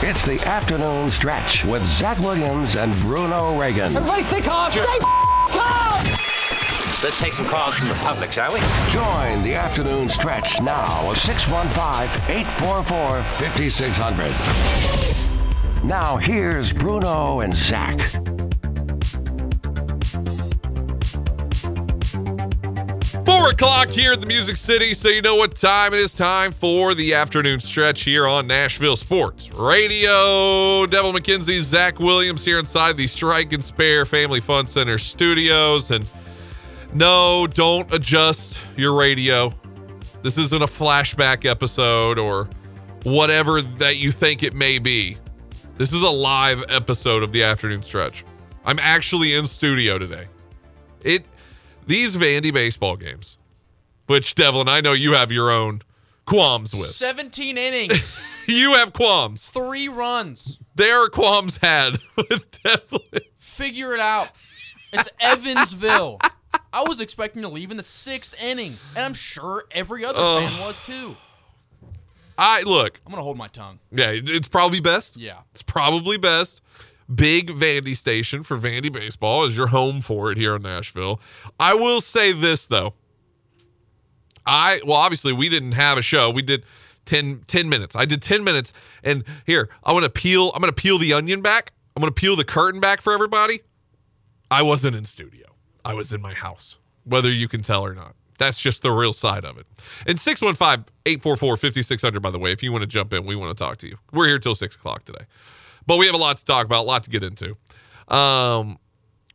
It's the afternoon stretch with Zach Williams and Bruno Reagan. Everybody stay calm. Sure. Stay calm. Let's take some calls from the public, shall we? Join the afternoon stretch now at 615-844-5600. Now here's Bruno and Zach. O'clock here at the Music City, so you know what time it is. Time for the afternoon stretch here on Nashville Sports Radio. Devil McKenzie, Zach Williams here inside the Strike and Spare Family Fun Center studios. And no, don't adjust your radio. This isn't a flashback episode or whatever that you think it may be. This is a live episode of the afternoon stretch. I'm actually in studio today. These Vandy baseball games, which, Devlin, I know you have your own qualms with. 17 innings. You have qualms. 3 runs. There are qualms had with Devlin. Figure it out. It's Evansville. I was expecting to leave in the 6th inning, and I'm sure every other fan was too. I'm going to hold my tongue. Yeah, it's probably best. Yeah. It's probably best. Big Vandy station for Vandy baseball is your home for it here in Nashville. I will say this, though. Obviously, we didn't have a show. We did 10 minutes. I did 10 minutes. And here, I'm going to peel the onion back. I'm going to peel the curtain back for everybody. I wasn't in studio. I was in my house, whether you can tell or not. That's just the real side of it. And 615-844-5600, by the way, if you want to jump in, we want to talk to you. We're here till 6 o'clock today. But we have a lot to talk about, a lot to get into. But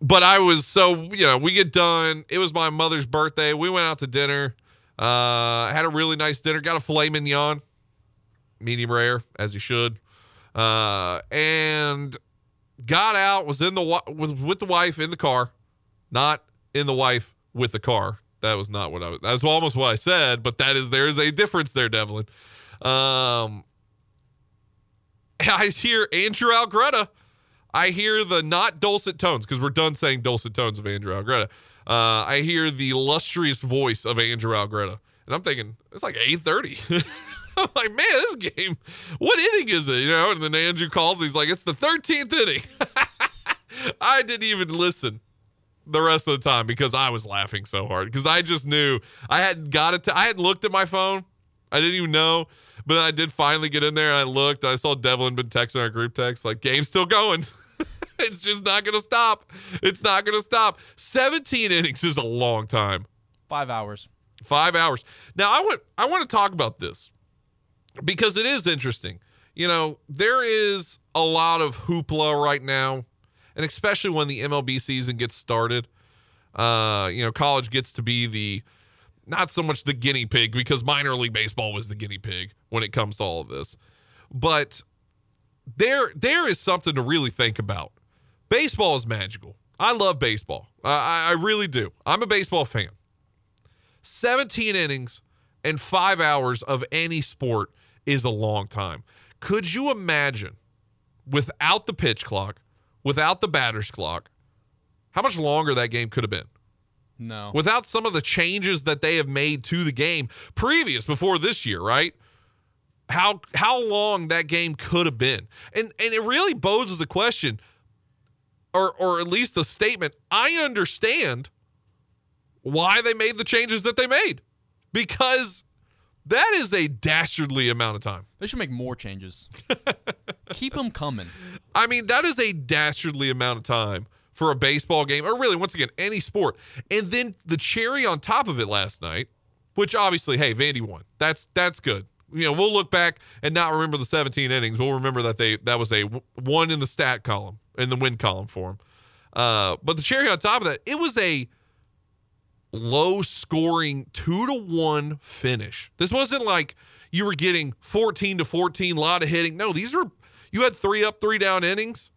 I was we get done. It was my mother's birthday. We went out to dinner. Had a really nice dinner. Got a filet mignon, medium rare, as you should. And got out, was with the wife in the car. Not in the wife with the car. That was not what that was almost what I said, but there is a difference there, Devlin. I hear Andrew Algretta. I hear the not dulcet tones, because we're done saying dulcet tones of Andrew Algretta. I hear the lustrous voice of Andrew Algretta. And I'm thinking, it's like 8:30. I'm like, man, this game, what inning is it? And then Andrew calls. He's like, it's the 13th inning. I didn't even listen the rest of the time because I was laughing so hard. Because I just knew I hadn't got it. I hadn't looked at my phone. I didn't even know. But I did finally get in there, and I looked. And I saw Devlin been texting our group text, like, game's still going. It's just not going to stop. 17 innings is a long time. 5 hours. Now, I want to talk about this because it is interesting. There is a lot of hoopla right now, and especially when the MLB season gets started. College gets to be not so much the guinea pig, because minor league baseball was the guinea pig when it comes to all of this. But there is something to really think about. Baseball is magical. I love baseball. I really do. I'm a baseball fan. 17 innings and 5 hours of any sport is a long time. Could you imagine, without the pitch clock, without the batter's clock, how much longer that game could have been? No. Without some of the changes that they have made to the game before this year, right? How long that game could have been. And it really bodes the question, or at least the statement, I understand why they made the changes that they made. Because that is a dastardly amount of time. They should make more changes. Keep them coming. I mean, that is a dastardly amount of time for a baseball game, or really, once again, any sport. And then the cherry on top of it last night, which obviously, hey, Vandy won. That's good. We'll look back and not remember the 17 innings. We'll remember that that was a one in the stat column, in the win column for them. But the cherry on top of that, it was a low-scoring 2-1 finish. This wasn't like you were getting 14-14, lot of hitting. No, you had 3 up, 3 down innings.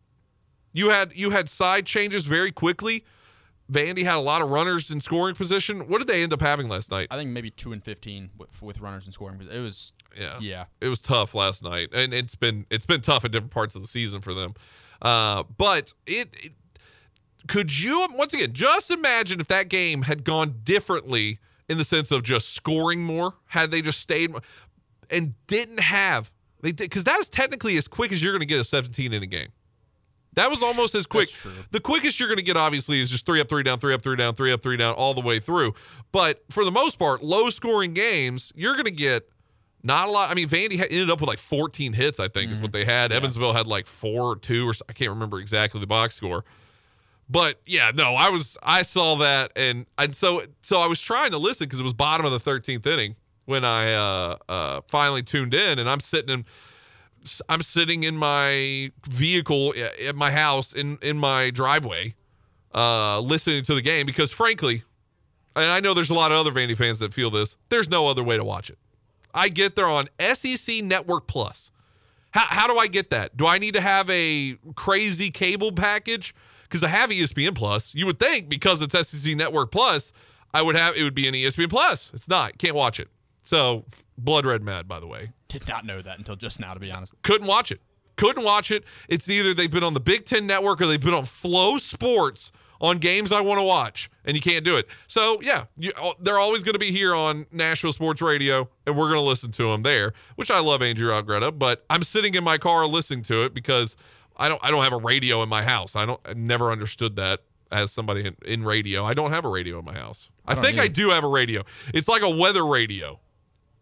You had side changes very quickly. Vandy had a lot of runners in scoring position. What did they end up having last night? I think maybe 2 and 15 with runners in scoring position. It was it was tough last night, and it's been tough at different parts of the season for them. But it could you once again just imagine if that game had gone differently in the sense of just scoring more, had they just stayed and didn't have Because that is technically as quick as you're going to get a 17 in a game. That was almost as quick. The quickest you're going to get, obviously, is just 3 up, 3 down, 3 up, 3 down, 3 up, 3 down, all the way through. But for the most part, low-scoring games, you're going to get not a lot. I mean, Vandy ended up with like 14 hits, I think, is what they had. Yeah. Evansville had like 4 or 2, or I can't remember exactly the box score. But yeah, no, I saw that, and so I was trying to listen because it was bottom of the 13th inning when I finally tuned in, and I'm sitting in my vehicle at my house in my driveway, listening to the game because, frankly, and I know there's a lot of other Vandy fans that feel this, there's no other way to watch it. I get there on SEC Network Plus. How do I get that? Do I need to have a crazy cable package? Because I have ESPN Plus. You would think because it's SEC Network Plus, it would be an ESPN Plus. It's not. Can't watch it. So, blood red mad, by the way. Did not know that until just now, to be honest. Couldn't watch it. It's either they've been on the Big Ten Network or they've been on Flow Sports on games I want to watch, and you can't do it. So, yeah, they're always going to be here on Nashville Sports Radio, and we're going to listen to them there, which I love Andrew Algretta, but I'm sitting in my car listening to it because I don't have a radio in my house. I never understood that as somebody in radio. I don't have a radio in my house. I do have a radio. It's like a weather radio,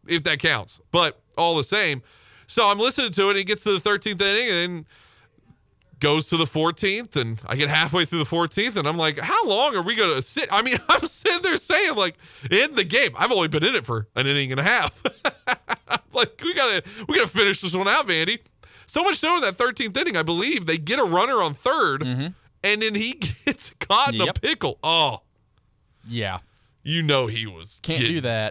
if that counts, but all the same. So I'm listening to it. It gets to the 13th inning and goes to the 14th, and I get halfway through the 14th, and I'm like, how long are we going to sit? I mean, I'm sitting there saying, like, in the game, I've only been in it for an inning and a half. I'm like, we gotta finish this one out, Vandy. So much so that 13th inning, I believe they get a runner on third, and then he gets caught in a pickle. Oh, yeah. You know he was getting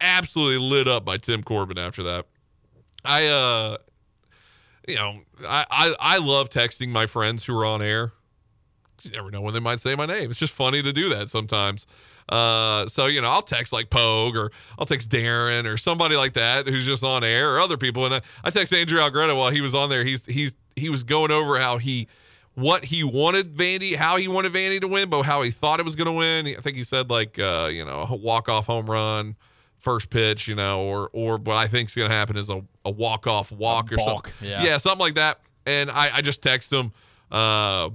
absolutely lit up by Tim Corbin after that. I love texting my friends who are on air. You never know when they might say my name. It's just funny to do that sometimes. So I'll text like Pogue, or I'll text Darren or somebody like that who's just on air, or other people. And I text Andrew Algretta while he was on there. He was going over how he wanted Vandy to win, but how he thought it was going to win. I think he said like a walk-off home run, first pitch, or what I think is going to happen is a walk-off walk or something. Yeah, something like that. And I just text him a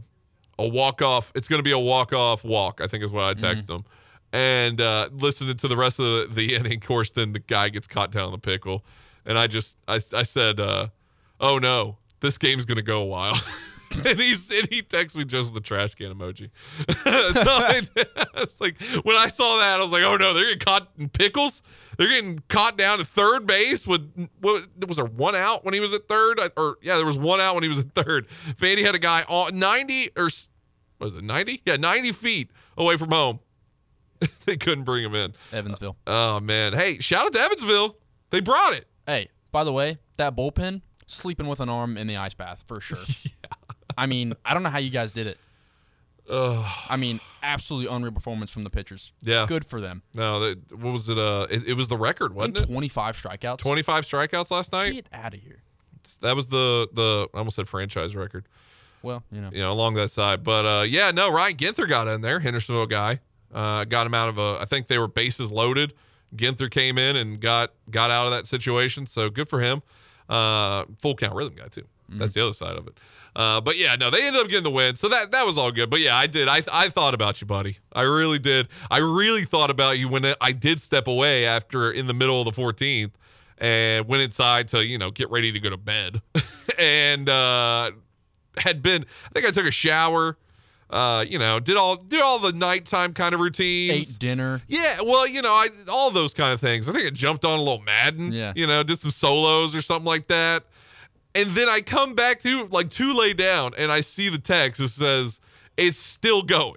walk-off. It's going to be a walk-off walk, I think is what I text him. And listening to the rest of the inning, of course, then the guy gets caught down in the pickle. And I said, oh, no, this game's going to go a while. and he texts me just the trash can emoji. It's like, when I saw that, I was like, oh, no, they're getting caught in pickles? They're getting caught down at third base with was there one out when he was at third? There was one out when he was at third. Vandy had a guy 90 feet away from home. They couldn't bring him in. Evansville. Oh, man. Hey, shout out to Evansville. They brought it. Hey, by the way, that bullpen, sleeping with an arm in the ice bath for sure. Yeah. I mean, I don't know how you guys did it. I mean, absolutely unreal performance from the pitchers. Yeah. Good for them. No, what was it? It was the record, wasn't it? 25 strikeouts. 25 strikeouts last night? Get out of here. That was the I almost said franchise record. Well, along that side. But, Ryan Ginther got in there, Hendersonville guy. Got him out of I think they were bases loaded. Ginther came in and got out of that situation, so good for him. Full count rhythm guy too. That's the other side of it. But yeah, no, they ended up getting the win, so that was all good. But yeah, I did. I thought about you, buddy. I really did. I really thought about you when I did step away after in the middle of the 14th and went inside to get ready to go to bed, and I think I took a shower. Did all the nighttime kind of routines. Ate dinner. Yeah, well, all those kind of things. I think I jumped on a little Madden, did some solos or something like that. And then I come back to, like, to lay down, and I see the text that says, it's still going.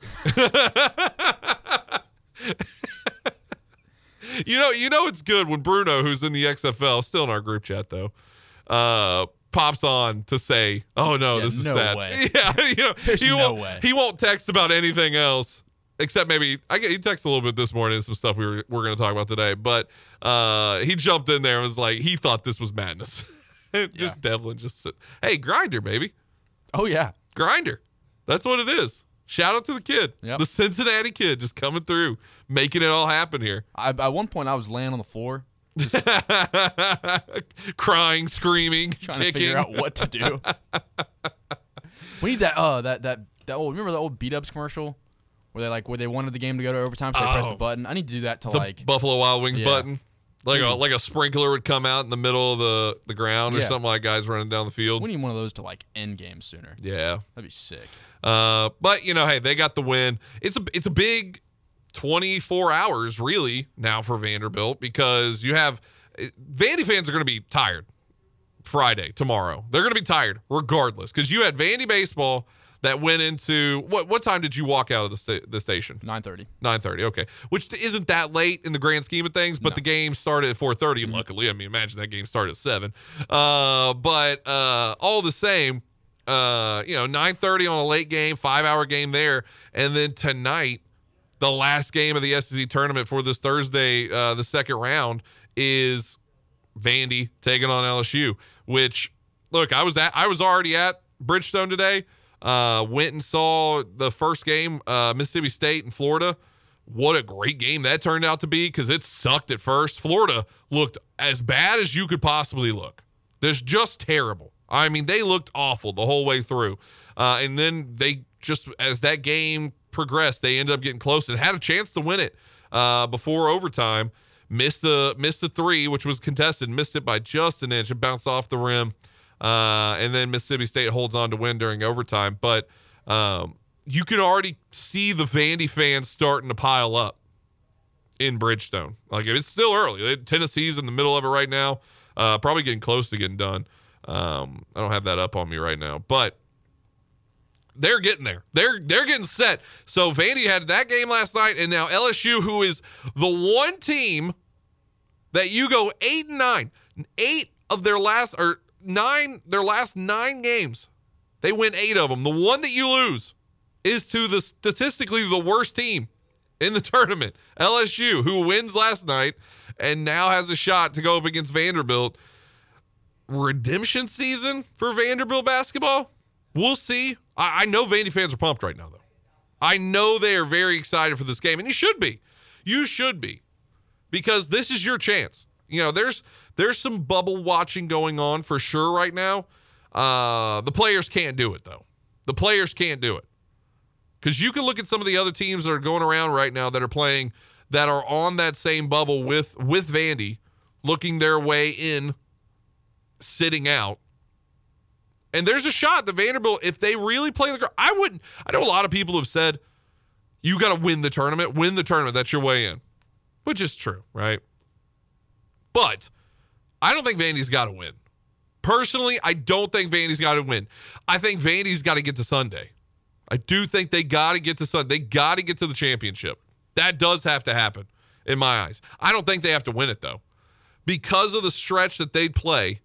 You know it's good when Bruno, who's in the XFL, still in our group chat, though, pops on to say, oh, no, this is no sad. Way. Yeah, he won't text about anything else except maybe he texted a little bit this morning, some stuff we're going to talk about today. But he jumped in there and was like, he thought this was madness. Devlin just said, hey, Grindr, baby. Oh, yeah. Grindr. That's what it is. Shout out to the kid. Yep. The Cincinnati kid just coming through, making it all happen here. At one point, I was laying on the floor, Just crying, screaming, trying kicking. To figure out what to do. We need that. That old. Remember the old Beat-Ups commercial where they wanted the game to go to overtime, so they pressed the button. I need to do that to Buffalo Wild Wings button. Like a sprinkler would come out in the middle of the ground or something like guys running down the field. We need one of those to end games sooner. Yeah. That'd be sick. But, hey, they got the win. It's a big 24 hours really now for Vanderbilt because you have – Vandy fans are going to be tired Friday, tomorrow. They're going to be tired regardless because you had Vandy baseball – that went into what time did you walk out of the station? 9:30. 9:30. Okay, which isn't that late in the grand scheme of things, but the game started at 4:30. Mm-hmm. Luckily, imagine that game started at 7. But all the same, 9:30 on a late game, 5-hour game there, and then tonight, the last game of the SEC tournament for this Thursday, the second round is Vandy taking on LSU. Which look, I was already at Bridgestone today. Went and saw the first game, Mississippi State and Florida. What a great game that turned out to be because it sucked at first. Florida looked as bad as you could possibly look. There's just terrible. I mean, they looked awful the whole way through. And then they just, as that game progressed, they ended up getting close and had a chance to win it before overtime. Missed the three, which was contested. Missed it by just an inch. It bounced off the rim. And then Mississippi State holds on to win during overtime. But you can already see the Vandy fans starting to pile up in Bridgestone. It's still early. Tennessee's in the middle of it right now. Probably getting close to getting done. I don't have that up on me right now. But they're getting there. They're getting set. So Vandy had that game last night, and now LSU, who is the one team that you go 8-9. Their last 9 games, they win 8 of them. The one that you lose is to the statistically the worst team in the tournament, LSU, who wins last night and now has a shot to go up against Vanderbilt. Redemption season for Vanderbilt basketball. We'll see. I know Vandy fans are pumped right now, though. I know they are very excited for this game, and you should be. You should be, because this is your chance. There's some bubble watching going on for sure right now. The players can't do it, though. The players can't do it. Because you can look at some of the other teams that are going around right now that are playing, that are on that same bubble with Vandy, looking their way in, sitting out. And there's a shot that Vanderbilt, if they really play the girl, I know a lot of people have said, you got to win the tournament. Win the tournament. That's your way in. Which is true, right? But I don't think Vandy's got to win. Personally, I don't think Vandy's got to win. I think Vandy's got to get to Sunday. I do think they got to get to Sunday. They got to get to the championship. That does have to happen in my eyes. I don't think they have to win it, though. Because of the stretch that they'd play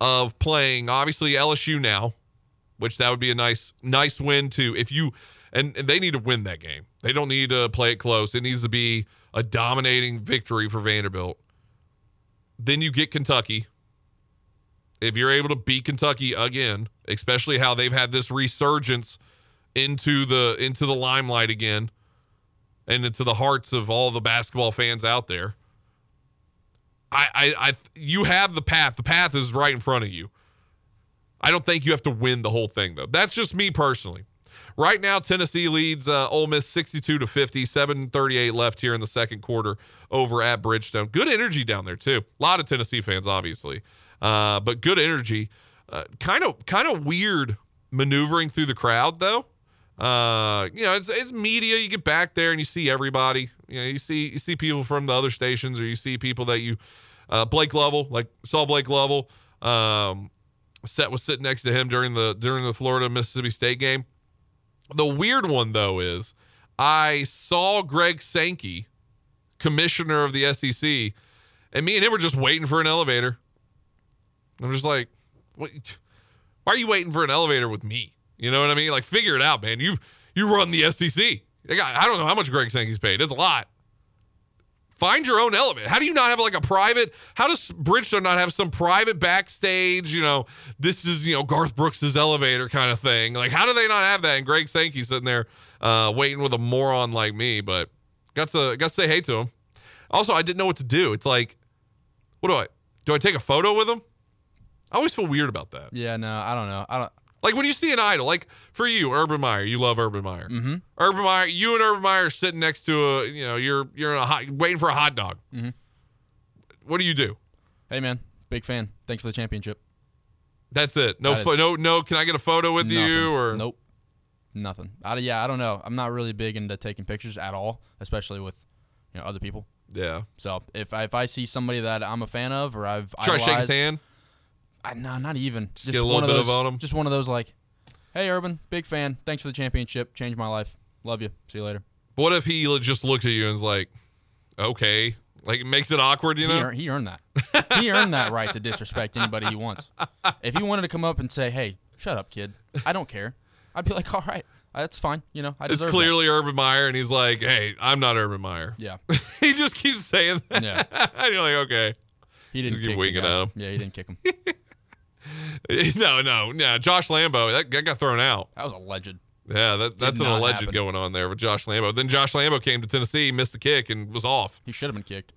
of playing, obviously, LSU now, which that would be a nice win, too. And they need to win that game. They don't need to play it close. It needs to be a dominating victory for Vanderbilt. Then you get Kentucky. If you're able to beat Kentucky again, especially how they've had this resurgence into the limelight again and into the hearts of all the basketball fans out there, you have the path. The path is right in front of you. I don't think you have to win the whole thing, though. That's just me personally. Right now, Tennessee leads Ole Miss 62-50, 7:38 left here in the second quarter over at Bridgestone. Good energy down there, too. A lot of Tennessee fans, obviously, but good energy. Kind of weird maneuvering through the crowd, though. It's media. You get back there and you see everybody. You see people from the other stations, or you see people that you Blake Lovell, saw Blake Lovell. Set was sitting next to him during the Florida Mississippi State game. The weird one, though, is I saw Greg Sankey, commissioner of the SEC, and me and him were just waiting for an elevator. I'm just like, wait, why are you waiting for an elevator with me? You know what I mean? Figure it out, man. You run the SEC. I don't know how much Greg Sankey's paid. It's a lot. Find your own element. How do you not have how does Bridgestone not have some private backstage, this is, Garth Brooks's elevator kind of thing? How do they not have that? And Greg Sankey sitting there waiting with a moron like me, but got to say hey to him. Also, I didn't know what to do. It's like, What do I take a photo with him? I always feel weird about that. Yeah, no, I don't know. Like, when you see an idol, like, for you, Urban Meyer, you love Urban Meyer. Mm-hmm. Urban Meyer, you and Urban Meyer are sitting next to a, you know, you're in a hot, waiting for a hot dog. Mm-hmm. What do you do? Hey, man, big fan. Thanks for the championship. That's it. No, can I get a photo with you? Or nope. Nothing. I don't know. I'm not really big into taking pictures at all, especially with, you know, other people. Yeah. So, if I see somebody that I'm a fan of or I've idolized. Try to shake his hand? No, not even. Just get a little bit of on. Just one of those, like, hey, Urban, big fan. Thanks for the championship. Changed my life. Love you. See you later. But what if he just looks at you and is like, okay. Like, it makes it awkward, you know? He earned that. He earned that right to disrespect anybody he wants. If he wanted to come up and say, hey, shut up, kid. I don't care. I'd be like, all right. That's fine. You know, I deserve It's clearly that. Urban Meyer, and he's like, hey, I'm not Urban Meyer. Yeah. He just keeps saying that. Yeah. And you're like, okay. He didn't kick winking at him. Yeah, he didn't kick him. No. Josh Lambo, that got thrown out. That was a legend. Yeah, that's an alleged happen. Going on there with Josh Lambo. Then Josh Lambo came to Tennessee, missed a kick, and was off. He should have been kicked.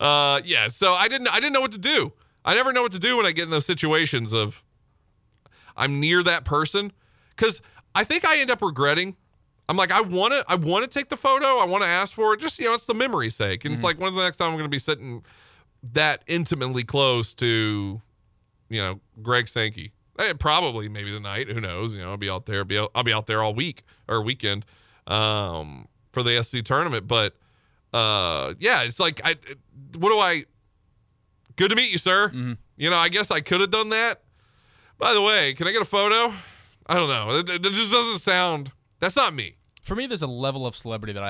Yeah, so I didn't know what to do. I never know what to do when I get in those situations of I'm near that person, because I think I end up regretting. I'm like, I want to take the photo. I want to ask for it. Just, you know, it's the memory's sake. And It's like, when's the next time I'm going to be sitting that intimately close to, you know, Greg Sankey? Probably maybe tonight. Who knows? You know, I'll be out there all week or weekend for the SEC tournament. But yeah, it's like, good to meet you, sir. Mm-hmm. You know, I guess I could have done that. By the way, can I get a photo? I don't know. It just doesn't sound. That's not me. For me, there's a level of celebrity that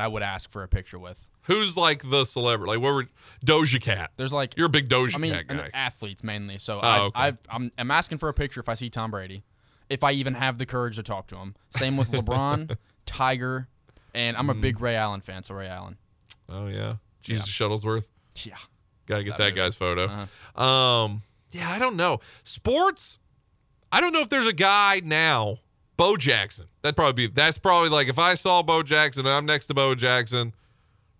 I would ask for a picture with. Who's like the celebrity? Like, Doja Cat? There's like, you're a big Doja Cat guy. And athletes mainly. So I'm asking for a picture if I see Tom Brady, if I even have the courage to talk to him. Same with LeBron, Tiger, and I'm a big Ray Allen fan. So Ray Allen. Oh yeah, Jesus Shuttlesworth. Yeah, gotta get that guy's photo. Uh-huh. Yeah, I don't know sports. I don't know if there's a guy now. Bo Jackson. That's probably like, if I saw Bo Jackson and I'm next to Bo Jackson,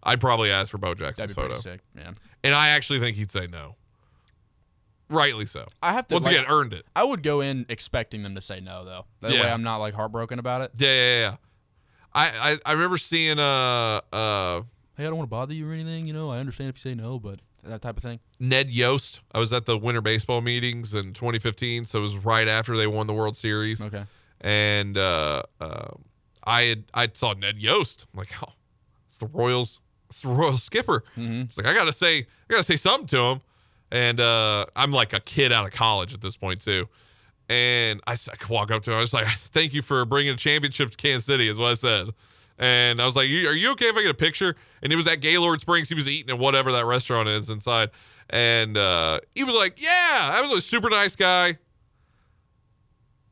I'd probably ask for Bo Jackson's photo. That'd be pretty sick, man. And I actually think he'd say no. Rightly so. I have to. Once again, earned it. I would go in expecting them to say no, though. That way I'm not like heartbroken about it. Yeah. I remember seeing hey, I don't want to bother you or anything. You know, I understand if you say no, but that type of thing. Ned Yost. I was at the winter baseball meetings in 2015, so it was right after they won the World Series. Okay. And I saw Ned Yost. I'm like, oh, it's the Royals skipper. Mm-hmm. It's like, I gotta say something to him. And I'm like a kid out of college at this point too. And I could walk up to him. I was like, thank you for bringing a championship to Kansas City, is what I said. And I was like, are you okay if I get a picture? And it was at Gaylord Springs. He was eating at whatever that restaurant is inside. And he was like, yeah, I was a super nice guy.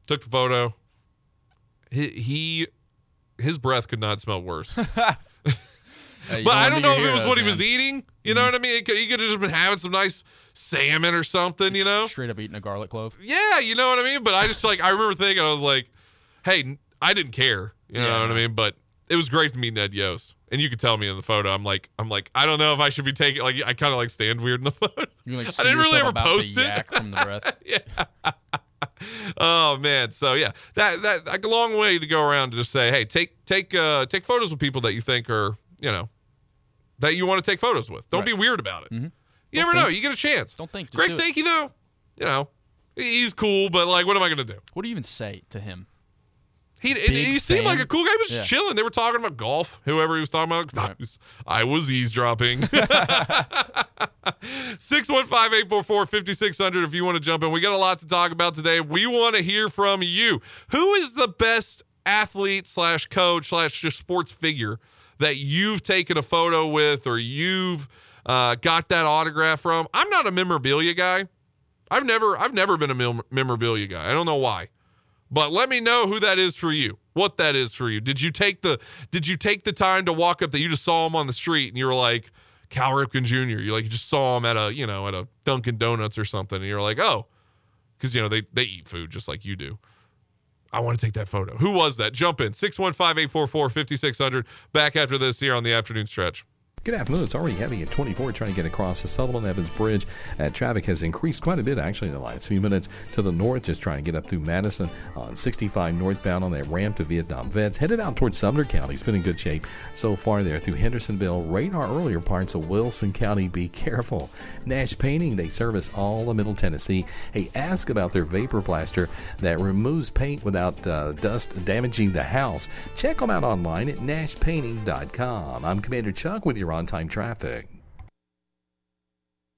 Took the photo. His breath could not smell worse. But I don't know if it was what he was eating. You know what I mean? He could have just been having some nice salmon or something, you know? Straight up eating a garlic clove. Yeah, you know what I mean? But I just like, I remember thinking, I was like, hey, I didn't care. You know what I mean? But it was great to meet Ned Yost. And you could tell me in the photo, I'm like, I don't know if I should be taking, like, I kind of like stand weird in the photo. You can, like, see I didn't really ever post it. From the breath. Yeah. Oh man, so yeah, that like a long way to go around to just say, hey, take photos with people that you think are, you know, that you want to take photos with. Don't be weird about it. Mm-hmm. You never know, you get a chance. Don't think. Greg Sankey though, you know, he's cool, but like, what am I gonna do? What do you even say to him? He seemed like a cool guy. He was just chilling. They were talking about golf, whoever he was talking about. Right. I was eavesdropping. 615-844-5600 if you want to jump in. We got a lot to talk about today. We want to hear from you. Who is the best athlete / coach / just sports figure that you've taken a photo with or you've got that autograph from? I'm not a memorabilia guy. I've never been a memorabilia guy. I don't know why. But let me know who that is for you, what that is for you. Did you take the time to walk up that you just saw him on the street and you were like, Cal Ripken Jr. You like, you just saw him at a Dunkin' Donuts or something. And you're like, oh, because, you know, they eat food just like you do. I want to take that photo. Who was that? Jump in. 615-844-5600. Back after this here on the afternoon stretch. Good afternoon. It's already heavy at 24 trying to get across the Sutherland Evans Bridge. Traffic has increased quite a bit actually in the last few minutes. To the north, just trying to get up through Madison on 65 northbound on that ramp to Vietnam Vets. Headed out towards Sumner County. It's been in good shape so far there through Hendersonville. Radar earlier parts of Wilson County. Be careful. Nash Painting, they service all of Middle Tennessee. Hey, ask about their vapor blaster that removes paint without dust damaging the house. Check them out online at nashpainting.com. I'm Commander Chuck with your on-time traffic.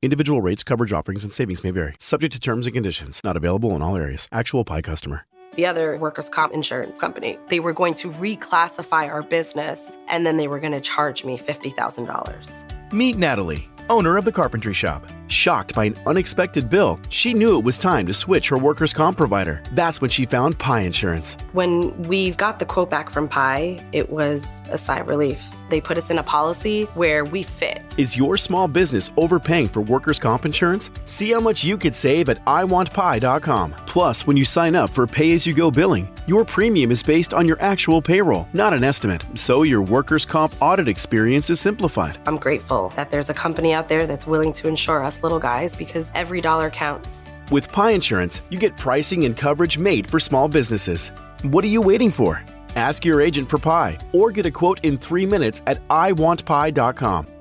Individual rates, coverage offerings, and savings may vary. Subject to terms and conditions. Not available in all areas. Actual pie customer. The other workers' comp insurance company, they were going to reclassify our business, and then they were going to charge me $50,000. Meet Natalie, owner of the Carpentry Shop. Shocked by an unexpected bill, she knew it was time to switch her workers' comp provider. That's when she found Pie Insurance. When we got the quote back from Pie, it was a sigh of relief. They put us in a policy where we fit. Is your small business overpaying for workers' comp insurance? See how much you could save at IWantPie.com. Plus, when you sign up for pay-as-you-go billing, your premium is based on your actual payroll, not an estimate. So your workers' comp audit experience is simplified. I'm grateful that there's a company out there that's willing to insure us little guys, because every dollar counts. With Pie Insurance, you get pricing and coverage made for small businesses. What are you waiting for? Ask your agent for Pie or get a quote in 3 minutes at iwantpie.com.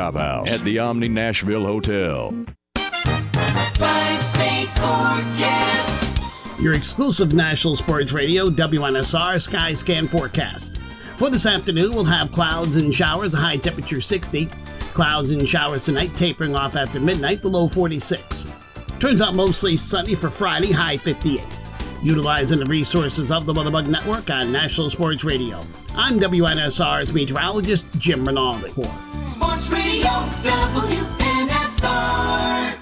House at the Omni Nashville Hotel. Five State Forecast. Your exclusive National Sports Radio WNSR Sky Scan forecast. For this afternoon, we'll have clouds and showers, a high temperature 60. Clouds and showers tonight, tapering off after midnight, the low 46. Turns out mostly sunny for Friday, high 58. Utilizing the resources of the Weatherbug Network on National Sports Radio. I'm WNSR's meteorologist, Jim Rinaldi. Sports Radio WNSR.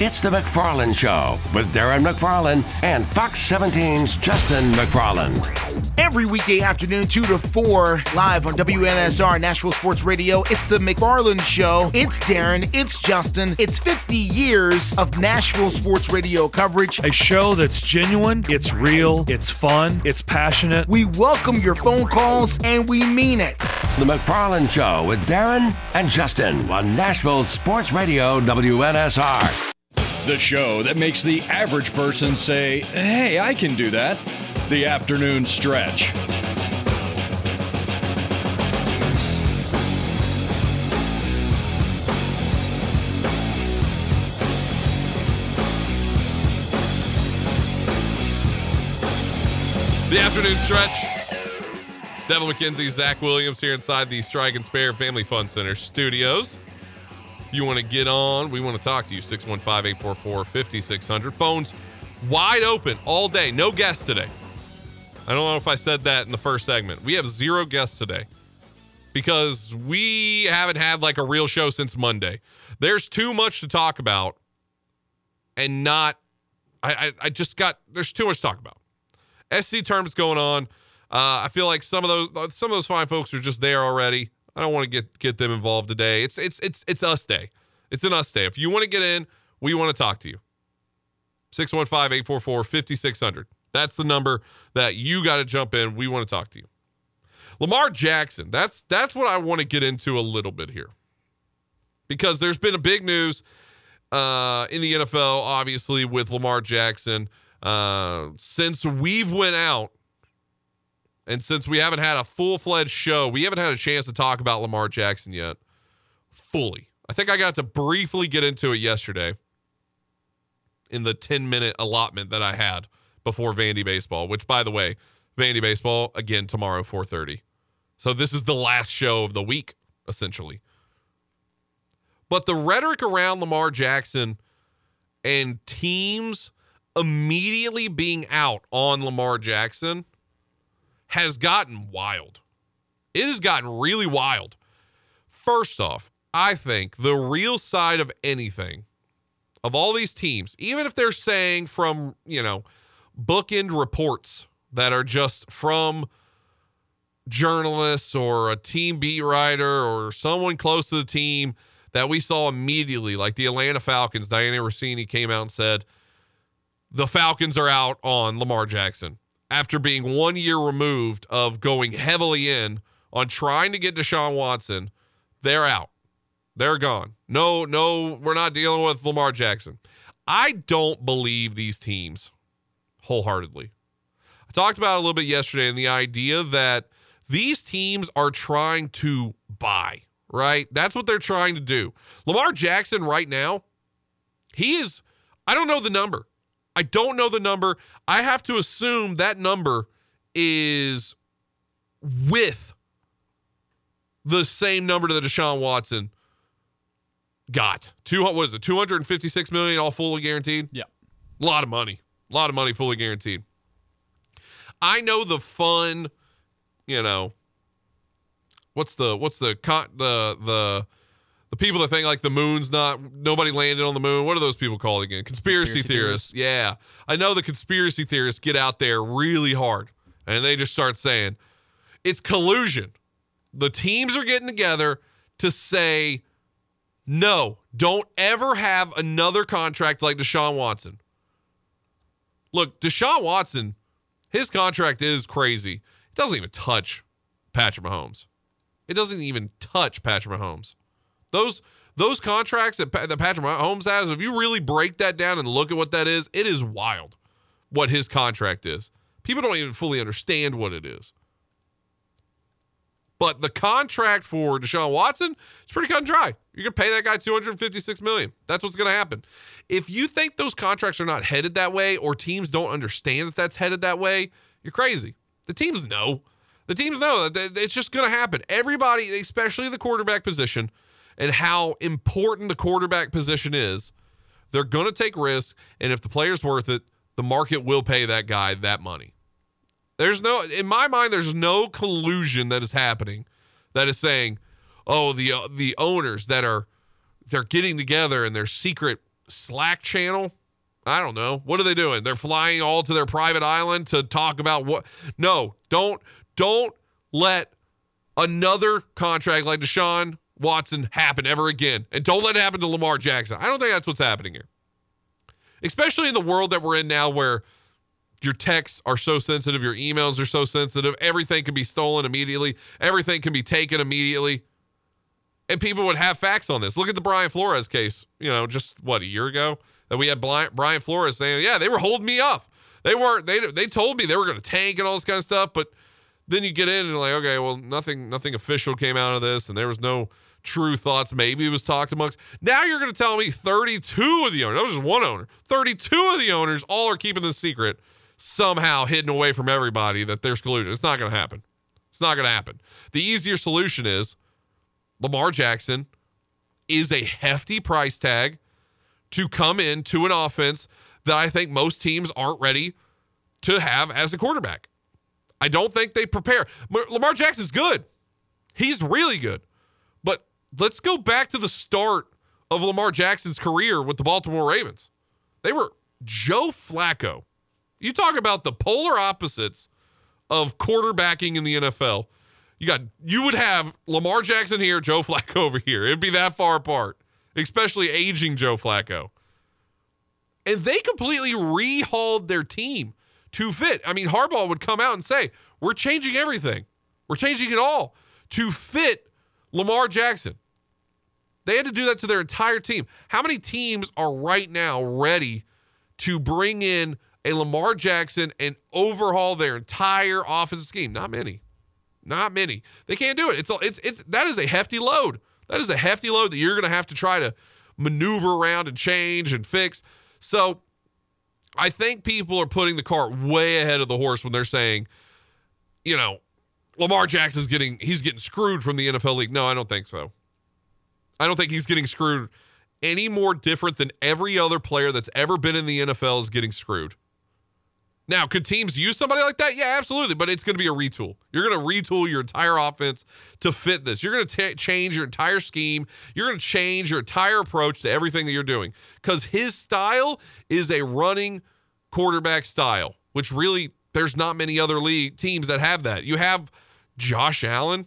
It's the McFarland Show with Darren McFarland and Fox 17's Justin McFarland. Every weekday afternoon, 2 to 4, live on WNSR, Nashville Sports Radio. It's the McFarland Show. It's Darren. It's Justin. It's 50 years of Nashville Sports Radio coverage. A show that's genuine, it's real, it's fun, it's passionate. We welcome your phone calls, and we mean it. The McFarland Show with Darren and Justin on Nashville Sports Radio, WNSR. The show that makes the average person say, hey, I can do that. The afternoon stretch. The afternoon stretch. Devil McKenzie, Zach Williams here inside the Strike and Spare Family Fun Center studios. If you want to get on, we want to talk to you. 615-844-5600. Phones wide open all day. No guests today. I don't know if I said that in the first segment. We have zero guests today because we haven't had like a real show since Monday. There's too much to talk about and not, there's too much to talk about. SEC tournament's going on. I feel like some of those fine folks are just there already. I don't want to get them involved today. It's us day. It's an us day. If you want to get in, we want to talk to you. 615-844-5600. That's the number that you got to jump in. We want to talk to you. Lamar Jackson. That's what I want to get into a little bit here, because there's been a big news in the NFL, obviously, with Lamar Jackson. Since we've went out, And since we haven't had a full-fledged show, we haven't had a chance to talk about Lamar Jackson yet fully. I think I got to briefly get into it yesterday in the 10-minute allotment that I had before Vandy Baseball, which, by the way, Vandy Baseball, again, tomorrow, 4:30. So this is the last show of the week, essentially. But the rhetoric around Lamar Jackson and teams immediately being out on Lamar Jackson has gotten wild. It has gotten really wild. First off, I think the real side of anything, of all these teams, even if they're saying from, bookend reports that are just from journalists or a team beat writer or someone close to the team that we saw immediately, like the Atlanta Falcons, Diana Rossini came out and said, the Falcons are out on Lamar Jackson after being 1 year removed of going heavily in on trying to get Deshaun Watson. They're out. They're gone. No, we're not dealing with Lamar Jackson. I don't believe these teams wholeheartedly. I talked about it a little bit yesterday and the idea that these teams are trying to buy, right? That's what they're trying to do. Lamar Jackson right now, he is, I don't know the number. I have to assume that number is with the same number that Deshaun Watson got. $256 million all fully guaranteed? Yeah. A lot of money fully guaranteed. I know the fun, what's the people that think like the moon's nobody landed on the moon. What are those people called again? Conspiracy theorists. Yeah. I know the conspiracy theorists get out there really hard and they just start saying it's collusion. The teams are getting together to say, no, don't ever have another contract like Deshaun Watson. Look, Deshaun Watson, his contract is crazy. It doesn't even touch Patrick Mahomes. Those contracts that Patrick Mahomes has, if you really break that down and look at what that is, it is wild what his contract is. People don't even fully understand what it is. But the contract for Deshaun Watson is pretty cut and dry. You're going to pay that guy $256 million. That's what's going to happen. If you think those contracts are not headed that way or teams don't understand that that's headed that way, you're crazy. The teams know that it's just going to happen. Everybody, especially the quarterback position and how important the quarterback position is, they're going to take risks, and if the player's worth it, the market will pay that guy that money. In my mind, there's no collusion that is happening that is saying, oh, the owners they're getting together in their secret Slack channel. I don't know. What are they doing? They're flying all to their private island to talk about what? No, don't let another contract like Deshaun Watson happen ever again. And don't let it happen to Lamar Jackson. I don't think that's what's happening here, especially in the world that we're in now where your texts are so sensitive. Your emails are so sensitive. Everything can be stolen immediately. Everything can be taken immediately. And people would have facts on this. Look at the Brian Flores case, just a year ago that we had Brian Flores saying, yeah, they were holding me up. They told me they were going to tank and all this kind of stuff. But then you get in and like, okay, well, nothing official came out of this. And there was no true thoughts. Maybe it was talked amongst. Now you're going to tell me 32 of the owners, that was just one owner, 32 of the owners all are keeping this secret, somehow hidden away from everybody, that there's collusion. It's not going to happen. The easier solution is Lamar Jackson is a hefty price tag to come into an offense that I think most teams aren't ready to have as a quarterback. I don't think they prepare. Lamar Jackson's good. He's really good. But let's go back to the start of Lamar Jackson's career with the Baltimore Ravens. They were Joe Flacco. You talk about the polar opposites of quarterbacking in the NFL. You would have Lamar Jackson here, Joe Flacco over here. It'd be that far apart, especially aging Joe Flacco. And they completely rehauled their team to fit. I mean, Harbaugh would come out and say, we're changing everything. We're changing it all to fit Lamar Jackson. They had to do that to their entire team. How many teams are right now ready to bring in a Lamar Jackson and overhaul their entire offensive scheme? Not many. They can't do it. That is a hefty load. That is a hefty load that you're going to have to try to maneuver around and change and fix. So I think people are putting the cart way ahead of the horse when they're saying, Lamar Jackson's getting screwed from the NFL league. No, I don't think so. I don't think he's getting screwed any more different than every other player that's ever been in the NFL is getting screwed. Now, could teams use somebody like that? Yeah, absolutely, but it's going to be a retool. You're going to retool your entire offense to fit this. You're going to change your entire scheme. You're going to change your entire approach to everything that you're doing, because his style is a running quarterback style, which really there's not many other league teams that have that. You have Josh Allen,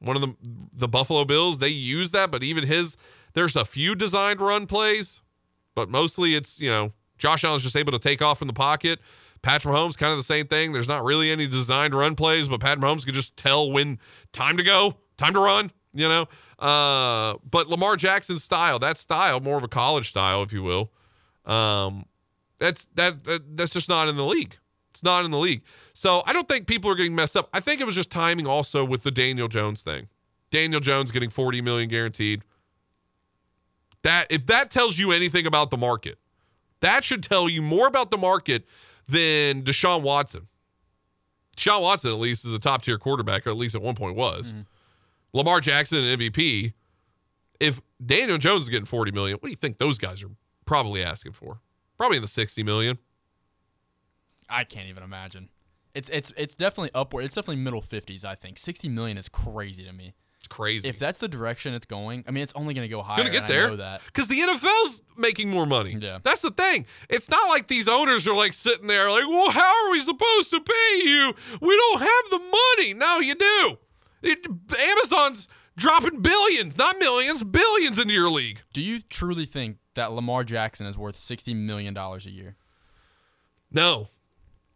one of the Buffalo Bills. They use that, but even there's a few designed run plays, but mostly it's, Josh Allen's just able to take off from the pocket. Patrick Mahomes, kind of the same thing. There's not really any designed run plays, but Pat Mahomes can just tell when time to go, time to run, But Lamar Jackson's style, more of a college style, if you will, that's just not in the league. It's not in the league. So I don't think people are getting messed up. I think it was just timing also with the Daniel Jones thing. Daniel Jones getting $40 million guaranteed. That, if that tells you anything about the market, that should tell you more about the market than Deshaun Watson. Deshaun Watson, at least, is a top-tier quarterback, or at least at one point was. Mm. Lamar Jackson, an MVP. If Daniel Jones is getting $40 million, what do you think those guys are probably asking for? Probably in the $60 million. I can't even imagine. It's definitely upward. It's definitely middle 50s, I think. $60 million is crazy to me. It's crazy. If that's the direction it's going, I mean, it's only going to go higher. It's going to get there. I know that. Because the NFL's making more money. Yeah. That's the thing. It's not like these owners are sitting there well, how are we supposed to pay you? We don't have the money. No, you do. Amazon's dropping billions, not millions, billions into your league. Do you truly think that Lamar Jackson is worth $60 million a year? No,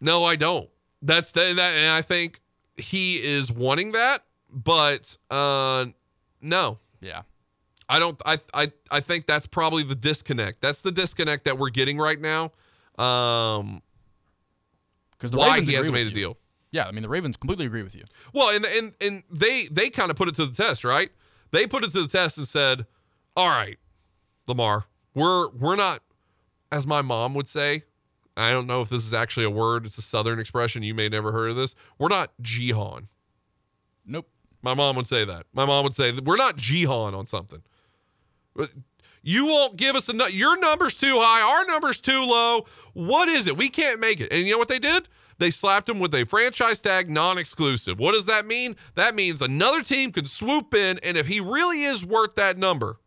I don't. And I think he is wanting that, but no. Yeah. I think that's probably the disconnect. That's the disconnect that we're getting right now. Because why he hasn't made a deal. Yeah, I mean, the Ravens completely agree with you. Well, and they kind of put it to the test, right? They put it to the test and said, "All right, Lamar, we're not," as my mom would say. I don't know if this is actually a word. It's a Southern expression. You may never heard of this. We're not Jihan. Nope. My mom would say that. My mom would say that we're not Jihan on something. You won't give us enough. Your number's too high. Our number's too low. What is it? We can't make it. And you know what they did? They slapped him with a franchise tag, non-exclusive. What does that mean? That means another team can swoop in, and if he really is worth that number,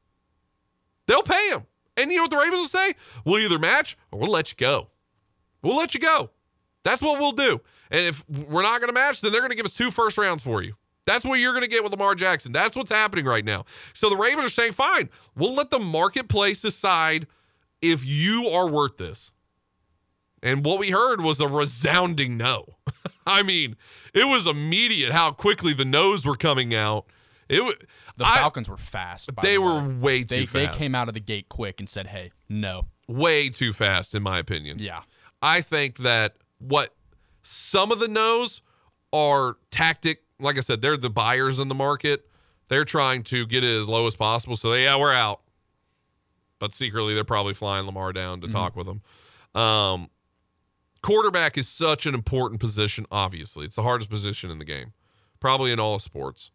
they'll pay him. And you know what the Ravens will say? We'll either match or we'll let you go. We'll let you go. That's what we'll do. And if we're not going to match, then they're going to give us 2 first rounds for you. That's what you're going to get with Lamar Jackson. That's what's happening right now. So the Ravens are saying, fine, we'll let the marketplace decide if you are worth this. And what we heard was a resounding no. I mean, it was immediate how quickly the no's were coming out. The Falcons were fast. They were way too fast. They came out of the gate quick and said, hey, no. Way too fast, in my opinion. Yeah. I think that what some of the no's are tactic. Like I said, they're the buyers in the market. They're trying to get it as low as possible. So, we're out. But secretly, they're probably flying Lamar down to talk with him. Quarterback is such an important position, obviously. It's the hardest position in the game, probably in all sports.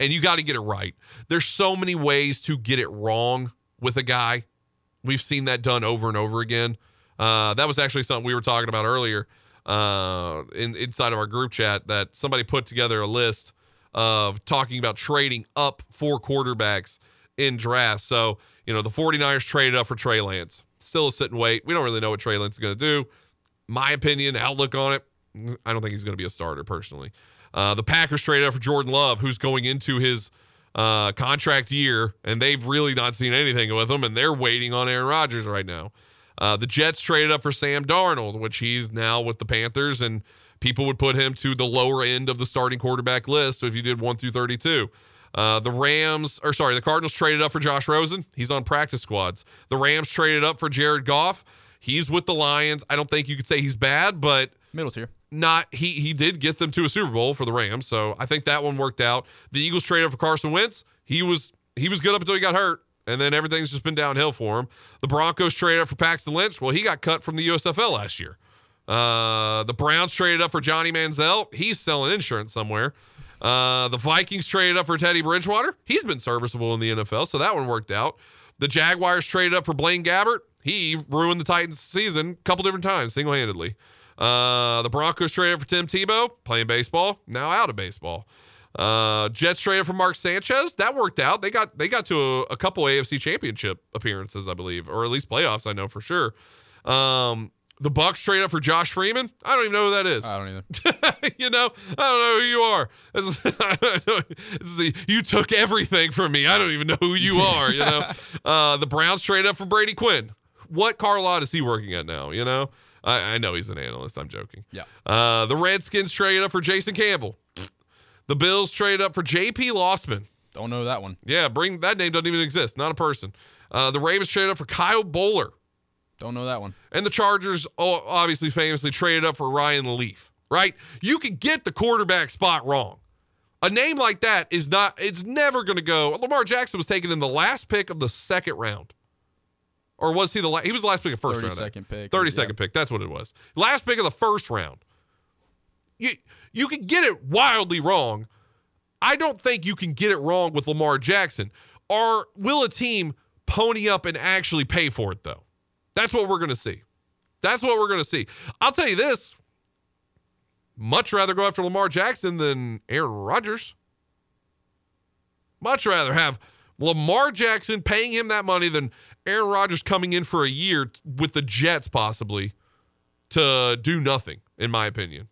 And you got to get it right. There's so many ways to get it wrong with a guy. We've seen that done over and over again. That was actually something we were talking about earlier inside of our group chat, that somebody put together a list of talking about trading up for quarterbacks in drafts. So, the 49ers traded up for Trey Lance. Still a sit and wait. We don't really know what Trey Lance is going to do. My opinion, outlook on it, I don't think he's going to be a starter personally. The Packers traded up for Jordan Love, who's going into his contract year, and they've really not seen anything with him, and they're waiting on Aaron Rodgers right now. The Jets traded up for Sam Darnold, which he's now with the Panthers, and people would put him to the lower end of the starting quarterback list if you did 1 through 32. The Cardinals traded up for Josh Rosen. He's on practice squads. The Rams traded up for Jared Goff. He's with the Lions. I don't think you could say he's bad, but middle tier. Not he did get them to a Super Bowl for the Rams, so I think that one worked out. The Eagles traded for Carson Wentz. He was good up until he got hurt, and then everything's just been downhill for him. The Broncos traded up for Paxton Lynch. Well, he got cut from the USFL last year. The Browns traded up for Johnny Manziel. He's selling insurance somewhere. The Vikings traded up for Teddy Bridgewater. He's been serviceable in the NFL, so that one worked out. The Jaguars traded up for Blaine Gabbert. He ruined the Titans' season a couple different times, single-handedly. The Broncos traded for Tim Tebow, playing baseball, now out of baseball. Jets traded for Mark Sanchez. That worked out. They got to a couple AFC championship appearances, I believe, or at least playoffs, I know for sure. The Bucks traded up for Josh Freeman. I don't even know who that is. I don't either. I don't know who you are. You took everything from me. I don't even know who you are, you know. The Browns traded up for Brady Quinn. What car lot is he working at now, you know? I know he's an analyst. I'm joking. Yeah. The Redskins traded up for Jason Campbell. The Bills traded up for J.P. Lossman. Don't know that one. Yeah, bring that name doesn't even exist. Not a person. The Ravens traded up for Kyle Bowler. Don't know that one. And the Chargers obviously famously traded up for Ryan Leaf, right? You can get the quarterback spot wrong. A name like that is not, it's never going to go. Lamar Jackson was taken in the last pick of the second round. Or was he the last? He was the last pick of first round. 32nd pick. 32nd pick. That's what it was. Last pick of the first round. You can get it wildly wrong. I don't think you can get it wrong with Lamar Jackson. Or will a team pony up and actually pay for it, though? That's what we're going to see. That's what we're going to see. I'll tell you this. Much rather go after Lamar Jackson than Aaron Rodgers. Much rather have Lamar Jackson paying him that money than Aaron Rodgers coming in for a year with the Jets possibly to do nothing, in my opinion.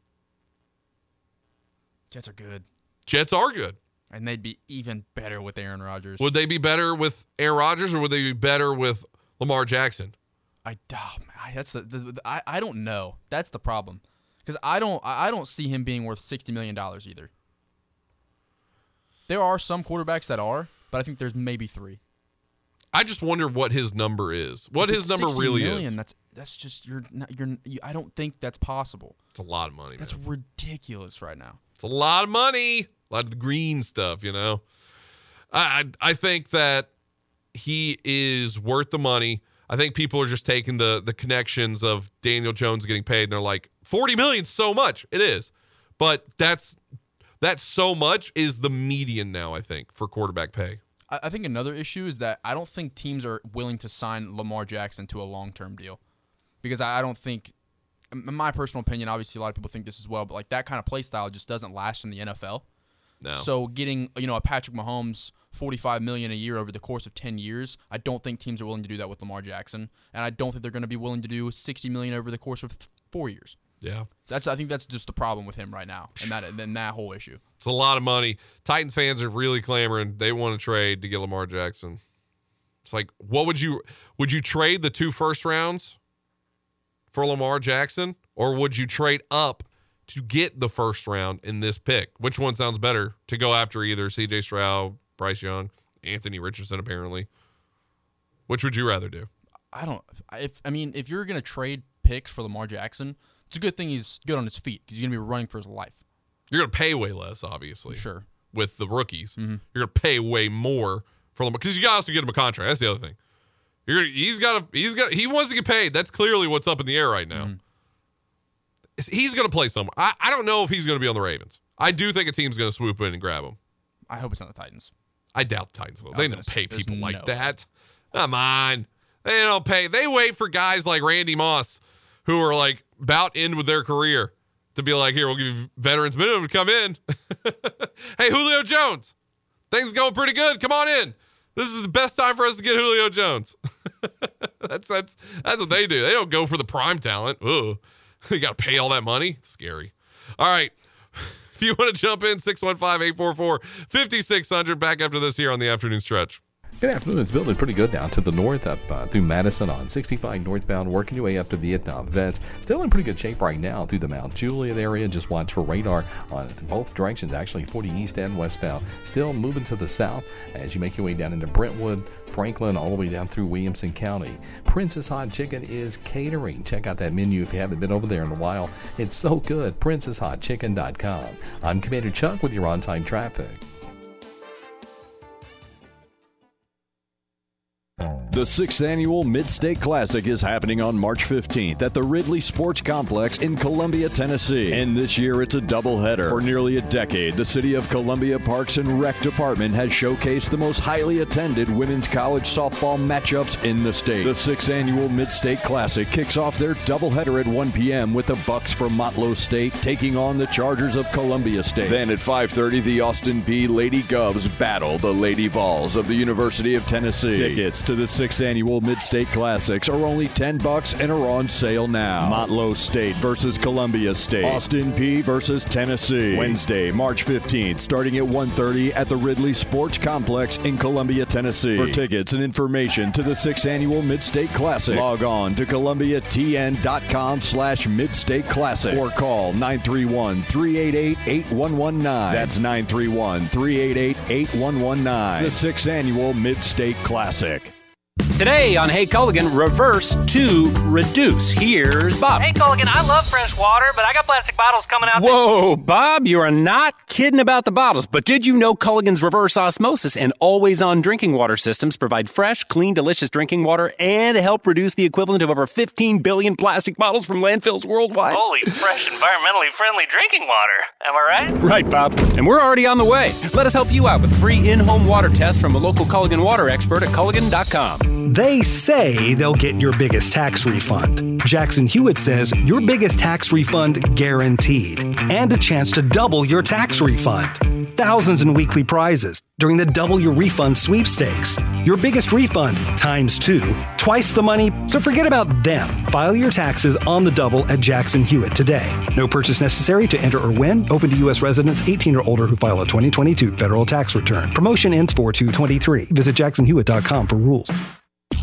Jets are good. Jets are good. And they'd be even better with Aaron Rodgers. Would they be better with Aaron Rodgers or would they be better with Lamar Jackson? I don't know. That's the problem. Because I don't see him being worth $60 million either. There are some quarterbacks that are, but I think there's maybe three. I just wonder what his number is. What his number really is. That's just you're I don't think that's possible. It's a lot of money. That's ridiculous right now. It's a lot of money. A lot of the green stuff, you know. I think that he is worth the money. I think people are just taking the connections of Daniel Jones getting paid and they're like, $40 million, so much. It is. But that so much is the median now, I think, for quarterback pay. I think another issue is that I don't think teams are willing to sign Lamar Jackson to a long-term deal because I don't think, in my personal opinion, obviously a lot of people think this as well, but like that kind of play style just doesn't last in the NFL. No. So getting, a Patrick Mahomes $45 million a year over the course of 10 years, I don't think teams are willing to do that with Lamar Jackson, and I don't think they're going to be willing to do $60 million over the course of 4 years. Yeah, I think that's just the problem with him right now, and that whole issue. It's a lot of money. Titans fans are really clamoring. They want to trade to get Lamar Jackson. It's like, what would you trade the 2 first rounds for Lamar Jackson, or would you trade up to get the 1st round in this pick? Which one sounds better to go after? Either C.J. Stroud, Bryce Young, Anthony Richardson, apparently. Which would you rather do? If you're gonna trade picks for Lamar Jackson. It's a good thing he's good on his feet because he's going to be running for his life. You're going to pay way less, obviously. Sure. With the rookies. Mm-hmm. You're going to pay way more for them because you got to also get him a contract. That's the other thing. He wants to get paid. That's clearly what's up in the air right now. Mm-hmm. He's going to play somewhere. I don't know if he's going to be on the Ravens. I do think a team's going to swoop in and grab him. I hope it's not the Titans. I doubt the Titans will. They don't pay people like that. Come on. They don't pay. They wait for guys like Randy Moss who are like, about end with their career to be like, here, we'll give you veterans minimum to come in. Hey, Julio Jones, things going pretty good. Come on in. This is the best time for us to get Julio Jones. That's what they do. They don't go for the prime talent. Ooh, you got to pay all that money. It's scary. All right. If you want to jump in, 615-844-5600. Back after this here on the afternoon stretch. Good afternoon. It's building pretty good down to the north, up through Madison on 65 northbound, working your way up to Vietnam Vets. Still in pretty good shape right now through the Mount Juliet area. Just watch for radar on both directions, actually 40 east and westbound. Still moving to the south as you make your way down into Brentwood, Franklin, all the way down through Williamson County. Princess Hot Chicken is catering. Check out that menu if you haven't been over there in a while. It's so good. PrincessHotChicken.com. I'm Commander Chuck with your on-time traffic. The 6th Annual Mid-State Classic is happening on March 15th at the Ridley Sports Complex in Columbia, Tennessee. And this year, it's a doubleheader. For nearly a decade, the City of Columbia Parks and Rec Department has showcased the most highly attended women's college softball matchups in the state. The 6th Annual Mid-State Classic kicks off their doubleheader at 1 p.m. with the Bucks from Motlow State taking on the Chargers of Columbia State. Then at 5:30, the Austin P Lady Govs battle the Lady Vols of the University of Tennessee. Tickets to the 6th Annual Mid-State Classics are only $10 and are on sale now. Motlow State versus Columbia State. Austin P versus Tennessee. Wednesday, March 15th, starting at 1:30 at the Ridley Sports Complex in Columbia, Tennessee. For tickets and information to the 6th Annual Mid-State Classic, log on to columbiatn.com/Mid-State Classic or call 931-388-8119. That's 931-388-8119. The 6th Annual Mid-State Classic. Today on Hey Culligan, reverse to reduce. Here's Bob. Hey Culligan, I love fresh water, but I got plastic bottles coming out. Whoa, Bob, you are not kidding about the bottles. But did you know Culligan's reverse osmosis and always-on drinking water systems provide fresh, clean, delicious drinking water and help reduce the equivalent of over 15 billion plastic bottles from landfills worldwide? Holy fresh, environmentally friendly drinking water. Am I right? Right, Bob. And we're already on the way. Let us help you out with a free in-home water test from a local Culligan water expert at Culligan.com. They say they'll get your biggest tax refund. Jackson Hewitt says your biggest tax refund guaranteed, and a chance to double your tax refund. Thousands in weekly prizes during the Double Your Refund sweepstakes. Your biggest refund ×2, twice the money, so forget about them. File your taxes on the double at Jackson Hewitt today. No purchase necessary to enter or win. Open to U.S. residents 18 or older who file a 2022 federal tax return. Promotion ends 4/2/23. Visit jacksonhewitt.com for rules.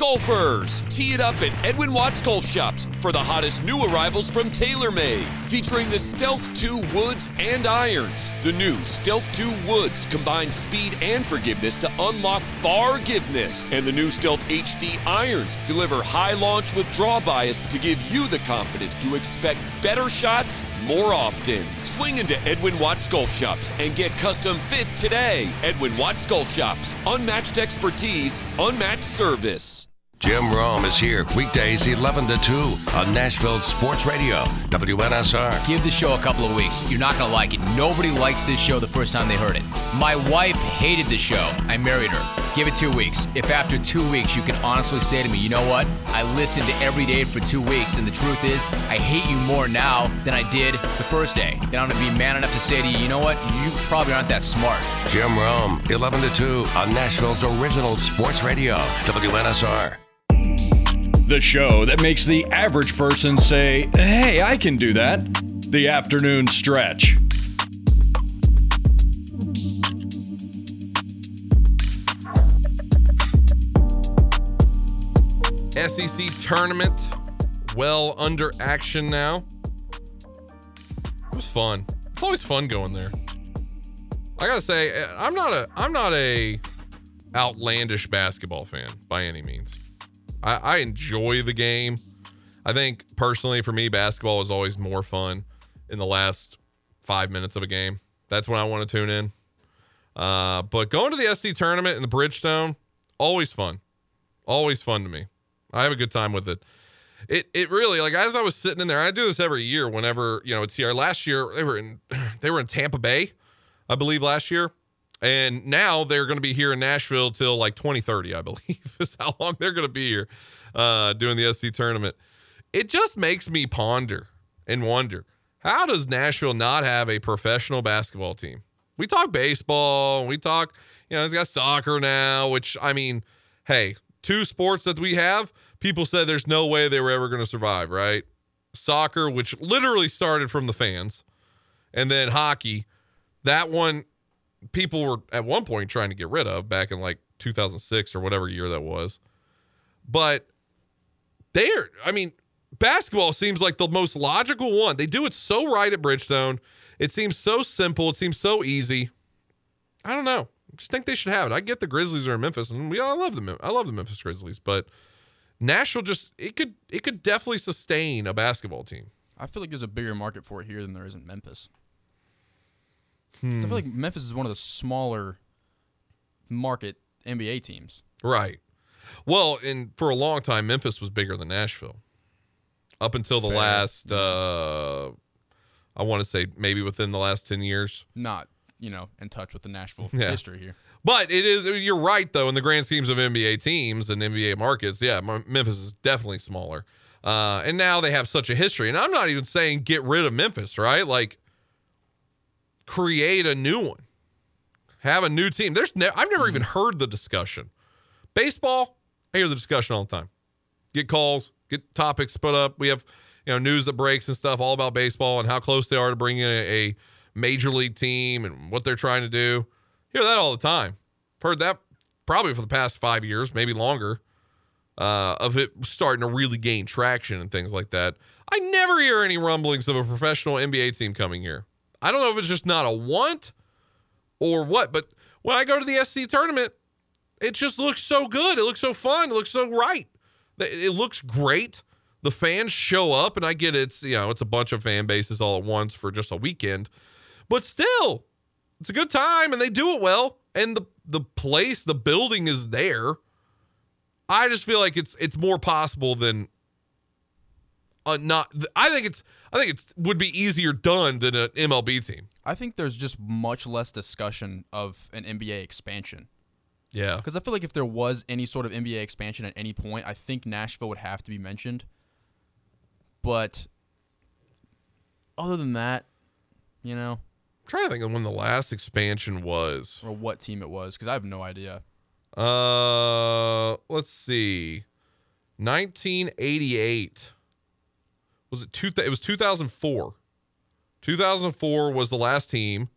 Golfers, tee it up at Edwin Watts Golf Shops for the hottest new arrivals from TaylorMade, featuring the Stealth 2 Woods and Irons. The new Stealth 2 Woods combines speed and forgiveness to unlock forgiveness, and the new Stealth HD Irons deliver high launch with draw bias to give you the confidence to expect better shots more often. Swing into Edwin Watts Golf Shops and get custom fit today. Edwin Watts Golf Shops, unmatched expertise, unmatched service. Jim Rome is here weekdays 11 to 2 on Nashville Sports Radio, WNSR. Give the show a couple of weeks. You're not going to like it. Nobody likes this show the first time they heard it. My wife hated the show. I married her. Give it 2 weeks. If after 2 weeks you can honestly say to me, you know what? I listened to every day for 2 weeks, and the truth is I hate you more now than I did the first day. Then I'm going to be man enough to say to you, you know what? You probably aren't that smart. Jim Rome, 11 to 2 on Nashville's original sports radio, WNSR. The show that makes the average person say, hey, I can do that. The Afternoon Stretch. SEC tournament, well under action now. It was fun. It's always fun going there. I gotta say, I'm not a outlandish basketball fan by any means. I enjoy the game. I think personally for me, basketball is always more fun in the last 5 minutes of a game. That's when I want to tune in. But going to the SC tournament in the Bridgestone, always fun. Always fun to me. I have a good time with it. It really, like, as I was sitting in there, I do this every year whenever, you know, it's here. Last year they were in Tampa Bay, I believe last year. And now they're going to be here in Nashville till like 2030, I believe, is how long they're going to be here doing the SEC tournament. It just makes me ponder and wonder, how does Nashville not have a professional basketball team? We talk baseball, we talk, you know, it's got soccer now, which, I mean, hey, two sports that we have, people said there's no way they were ever going to survive, right? Soccer, which literally started from the fans, and then hockey, that one people were at one point trying to get rid of back in like 2006 or whatever year that was. But they're, I mean, basketball seems like the most logical one. They do it so right at Bridgestone. It seems so simple. It seems so easy. I don't know. I just think they should have it. I get the Grizzlies are in Memphis, and we all love them. I love the Memphis Grizzlies, but Nashville just, it could definitely sustain a basketball team. I feel like there's a bigger market for it here than there is in Memphis. I feel like Memphis is one of the smaller market NBA teams. Right. Well, and for a long time, Memphis was bigger than Nashville. Up until the last, I want to say maybe within the last 10 years. Not, you know, in touch with the Nashville history here. But it is, you're right, though, in the grand schemes of NBA teams and NBA markets, yeah, Memphis is definitely smaller. And now they have such a history. And I'm not even saying get rid of Memphis, right? Like, create a new one, have a new team. I've never even heard the discussion. Baseball, I hear the discussion all the time. Get calls, get topics put up. We have, you know, news that breaks and stuff all about baseball and how close they are to bringing in a major league team and what they're trying to do. Hear that all the time. Heard that probably for the past 5 years, maybe longer, of it starting to really gain traction and things like that. I never hear any rumblings of a professional NBA team coming here. I don't know if it's just not a want or what, but when I go to the SEC tournament, it just looks so good. It looks so fun. It looks so right. It looks great. The fans show up, and I get it's, you know, it's a bunch of fan bases all at once for just a weekend, but still, it's a good time, and they do it well, and the place, the building is there. I just feel like it's more possible than. I think it would be easier done than an MLB team. I think there's just much less discussion of an NBA expansion. Yeah. Because I feel like if there was any sort of NBA expansion at any point, I think Nashville would have to be mentioned. But other than that, you know. I'm trying to think of when the last expansion was. Or what team it was, because I have no idea. Let's see. 1988. Was it it was 2004. 2004 was the last team.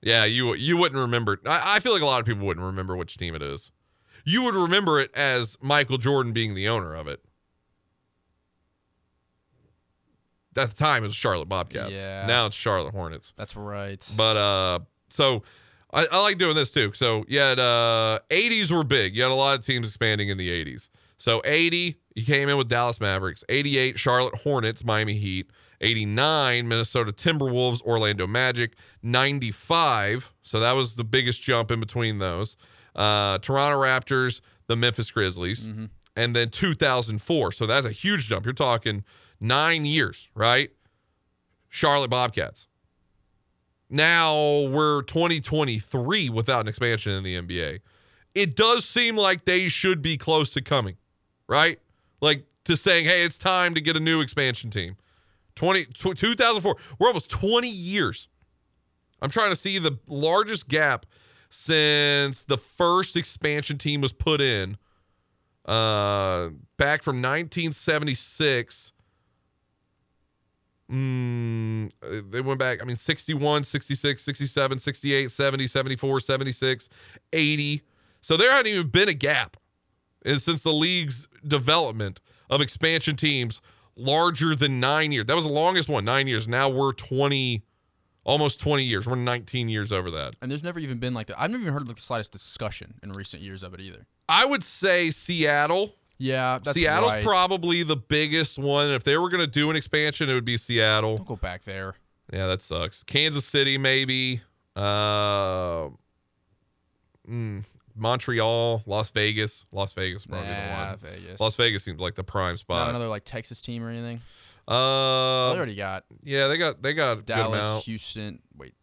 Yeah, you wouldn't remember it. I feel like a lot of people wouldn't remember which team it is. You would remember it as Michael Jordan being the owner of it. At the time, it was Charlotte Bobcats. Yeah. Now it's Charlotte Hornets. That's right. But so I like doing this too. So you had 80s were big. You had a lot of teams expanding in the 80s. So 80, he came in with Dallas Mavericks. 88, Charlotte Hornets, Miami Heat. 89, Minnesota Timberwolves, Orlando Magic. 95, so that was the biggest jump in between those. Toronto Raptors, the Memphis Grizzlies. Mm-hmm. And then 2004, so that's a huge jump. You're talking 9 years, right? Charlotte Bobcats. Now we're 2023 without an expansion in the NBA. It does seem like they should be close to coming. Right? Like to saying, hey, it's time to get a new expansion team. 2004. We're almost 20 years. I'm trying to see the largest gap since the first expansion team was put in back from 1976. They went back, 61, 66, 67, 68, 70, 74, 76, 80. So there hadn't even been a gap. And since the league's development of expansion teams larger than 9 years. That was the longest one, 9 years. Now we're almost 20 years. We're 19 years over that. And there's never even been like that. I've never even heard of the slightest discussion in recent years of it either. I would say Seattle. Yeah, that's Seattle's right. Probably the biggest one. If they were going to do an expansion, it would be Seattle. Don't go back there. Yeah, that sucks. Kansas City, maybe. Montreal, Las Vegas, probably the one. Vegas. Las Vegas seems like the prime spot. Not another like Texas team or anything. They already got. Yeah, they got Dallas, Houston. Wait,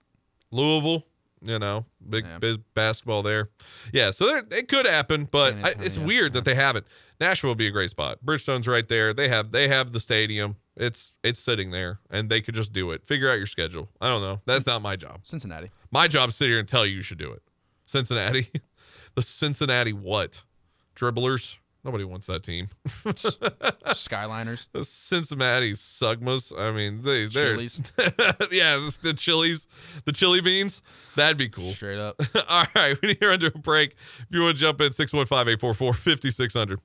Louisville. You know, big basketball there. Yeah, so it could happen, but it's weird that they haven't. Nashville would be a great spot. Bridgestone's right there. They have the stadium. It's sitting there, and they could just do it. Figure out your schedule. I don't know. That's not my job. Cincinnati. My job is to sit here and tell you should do it. Cincinnati. The Cincinnati what? Dribblers. Nobody wants that team. Skyliners. The Cincinnati Sugmas. I mean, they're Chili's. Yeah, the Chili's. The chili beans. That'd be cool. Straight up. All right, we need to run to a break. If you want to jump in, 615-844-5600.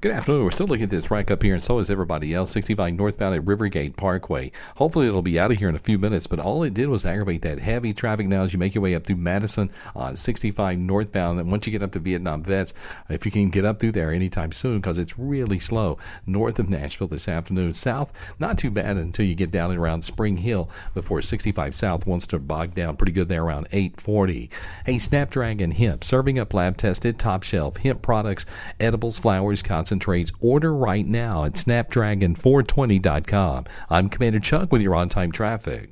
Good afternoon. We're still looking at this wreck up here, and so is everybody else. 65 northbound at Rivergate Parkway. Hopefully, it'll be out of here in a few minutes, but all it did was aggravate that heavy traffic now as you make your way up through Madison on 65 northbound. And once you get up to Vietnam Vets, if you can get up through there anytime soon, because it's really slow north of Nashville this afternoon. South, not too bad until you get down and around Spring Hill before 65 south wants to bog down pretty good there around 840. Hey, Snapdragon Hemp, serving up lab-tested, top-shelf hemp products, edibles, flowers, concentrates. Order right now at snapdragon420.com. I'm Commander Chuck with your on-time traffic.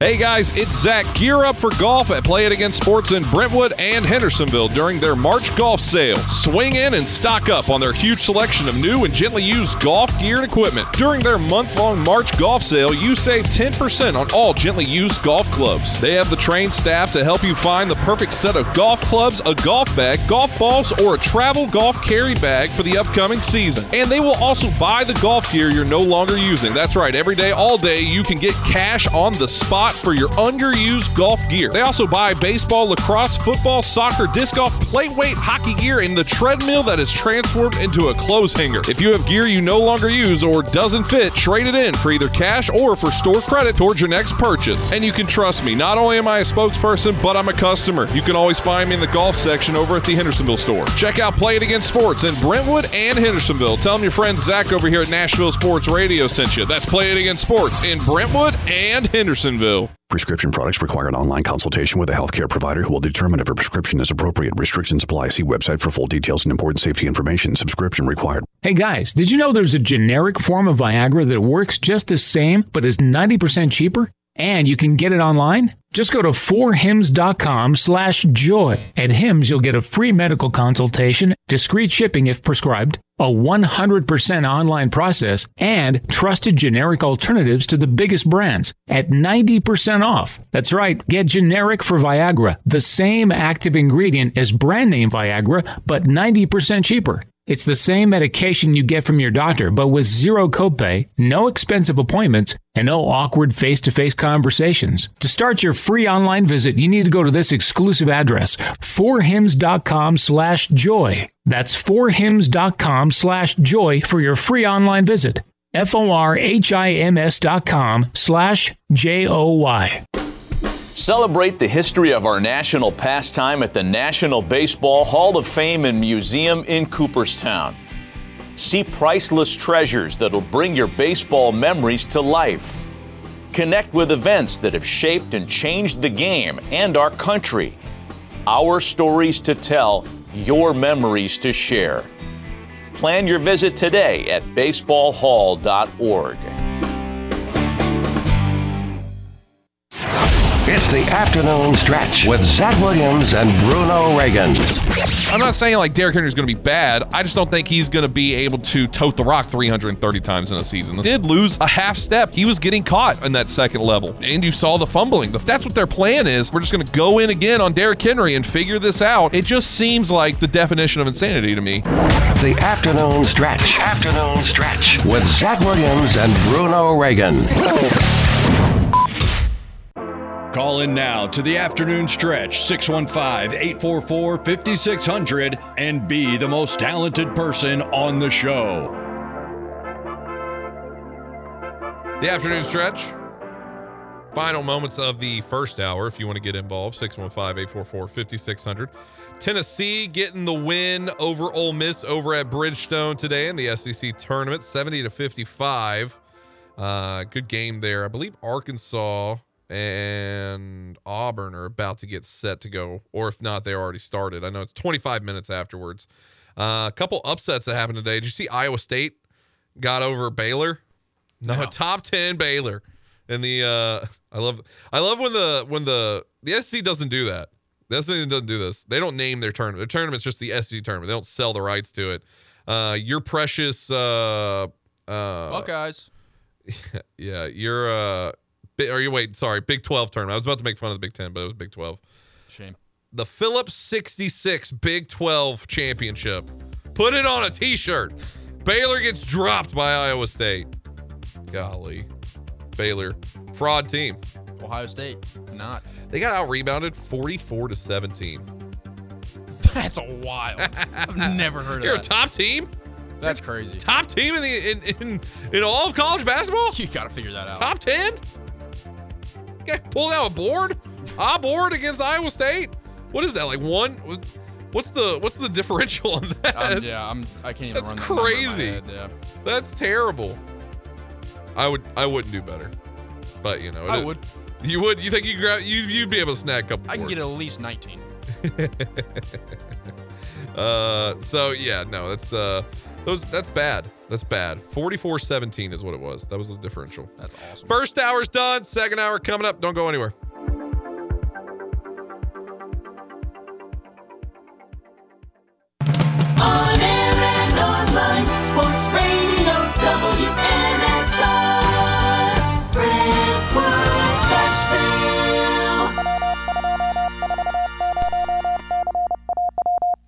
Hey guys, it's Zach. Gear up for golf at Play It Again Sports in Brentwood and Hendersonville during their March golf sale. Swing in and stock up on their huge selection of new and gently used golf gear and equipment. During their month-long March golf sale, you save 10% on all gently used golf clubs. They have the trained staff to help you find the perfect set of golf clubs, a golf bag, golf balls, or a travel golf carry bag for the upcoming season. And they will also buy the golf gear you're no longer using. That's right, every day, all day, you can get cash on the spot for your underused golf gear. They also buy baseball, lacrosse, football, soccer, disc golf, plate-weight, hockey gear, and the treadmill that is transformed into a clothes hanger. If you have gear you no longer use or doesn't fit, trade it in for either cash or for store credit towards your next purchase. And you can trust me, not only am I a spokesperson, but I'm a customer. You can always find me in the golf section over at the Hendersonville store. Check out Play It Again Sports in Brentwood and Hendersonville. Tell them your friend Zach over here at Nashville Sports Radio sent you. That's Play It Again Sports in Brentwood and Hendersonville. Prescription products require an online consultation with a healthcare provider who will determine if a prescription is appropriate. Restrictions apply. See website for full details and important safety information. Subscription required. Hey guys, did you know there's a generic form of Viagra that works just the same but is 90% cheaper? And you can get it online? Just go to 4hims.com/joy. At Hims, you'll get a free medical consultation, discreet shipping if prescribed, a 100% online process, and trusted generic alternatives to the biggest brands at 90% off. That's right, get generic for Viagra, the same active ingredient as brand name Viagra, but 90% cheaper. It's the same medication you get from your doctor, but with zero copay, no expensive appointments, and no awkward face-to-face conversations. To start your free online visit, you need to go to this exclusive address, 4hims.com/joy. That's 4hims.com/joy for your free online visit. forhims.com/joy. Celebrate the history of our national pastime at the National Baseball Hall of Fame and Museum in Cooperstown. See priceless treasures that'll bring your baseball memories to life. Connect with events that have shaped and changed the game and our country. Our stories to tell, your memories to share. Plan your visit today at baseballhall.org. It's the afternoon stretch with Zach Williams and Bruno Reagan. I'm not saying like Derrick Henry's going to be bad. I just don't think he's going to be able to tote the rock 330 times in a season. He did lose a half step. He was getting caught in that second level. And you saw the fumbling. That's what their plan is. We're just going to go in again on Derrick Henry and figure this out. It just seems like the definition of insanity to me. The afternoon stretch. Afternoon stretch with Zach Williams and Bruno Reagan. Call in now to the afternoon stretch, 615-844-5600, and be the most talented person on the show. The afternoon stretch, final moments of the first hour, if you want to get involved, 615-844-5600. Tennessee getting the win over Ole Miss over at Bridgestone today in the SEC tournament, 70-55. Good game there. I believe Arkansas and Auburn are about to get set to go, or if not, they already started. I know it's 25 minutes afterwards. A couple upsets that happened today. Did you see Iowa State got over Baylor? No. Top 10 Baylor. And I love when the The SEC doesn't do that. The SEC doesn't do this. They don't name their tournament. Their tournament's just the SEC tournament. They don't sell the rights to it. Your precious Buckeyes. Yeah, you're Big 12 tournament. I was about to make fun of the Big 10, but it was Big 12. Shame. The Phillips 66 Big 12 Championship. Put it on a t-shirt. Baylor gets dropped by Iowa State. Golly. Baylor. Fraud team. Ohio State. Not. They got out-rebounded 44-17. That's a wild. I've never heard of that. You're a top team? That's crazy. Top team in all of college basketball? You got to figure that out. Top 10? Okay, pulled out a board? A board against Iowa State? What is that, like one? What's the differential on that? I can't even run that number in my head. Yeah. That's terrible. I wouldn't do better. But, you know. I would. You would? You think you'd be able to snag a couple boards? I can get at least 19. That's bad. That's bad. 44-17 is what it was. That was the differential. That's awesome. First hour's done. Second hour coming up. Don't go anywhere. On air and online, Sports Radio WNSR, Brentwood, Nashville.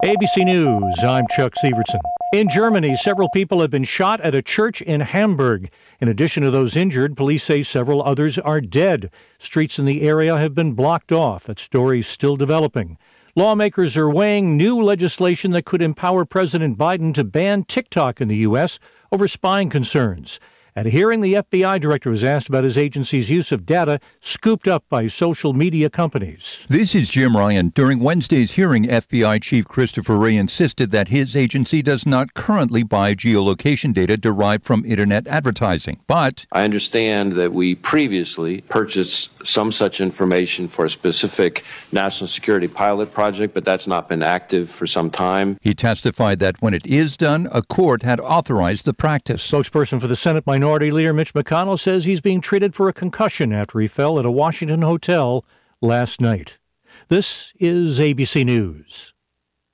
ABC News, I'm Chuck Sievertson. In Germany, several people have been shot at a church in Hamburg. In addition to those injured, police say several others are dead. Streets in the area have been blocked off. That story is still developing. Lawmakers are weighing new legislation that could empower President Biden to ban TikTok in the U.S. over spying concerns. At a hearing, the FBI director was asked about his agency's use of data scooped up by social media companies. This is Jim Ryan. During Wednesday's hearing, FBI Chief Christopher Wray insisted that his agency does not currently buy geolocation data derived from Internet advertising. But I understand that we previously purchased some such information for a specific national security pilot project, but that's not been active for some time. He testified that when it is done, a court had authorized the practice. Spokesperson for the Senate Minority Leader Mitch McConnell says he's being treated for a concussion after he fell at a Washington hotel last night. This is ABC News.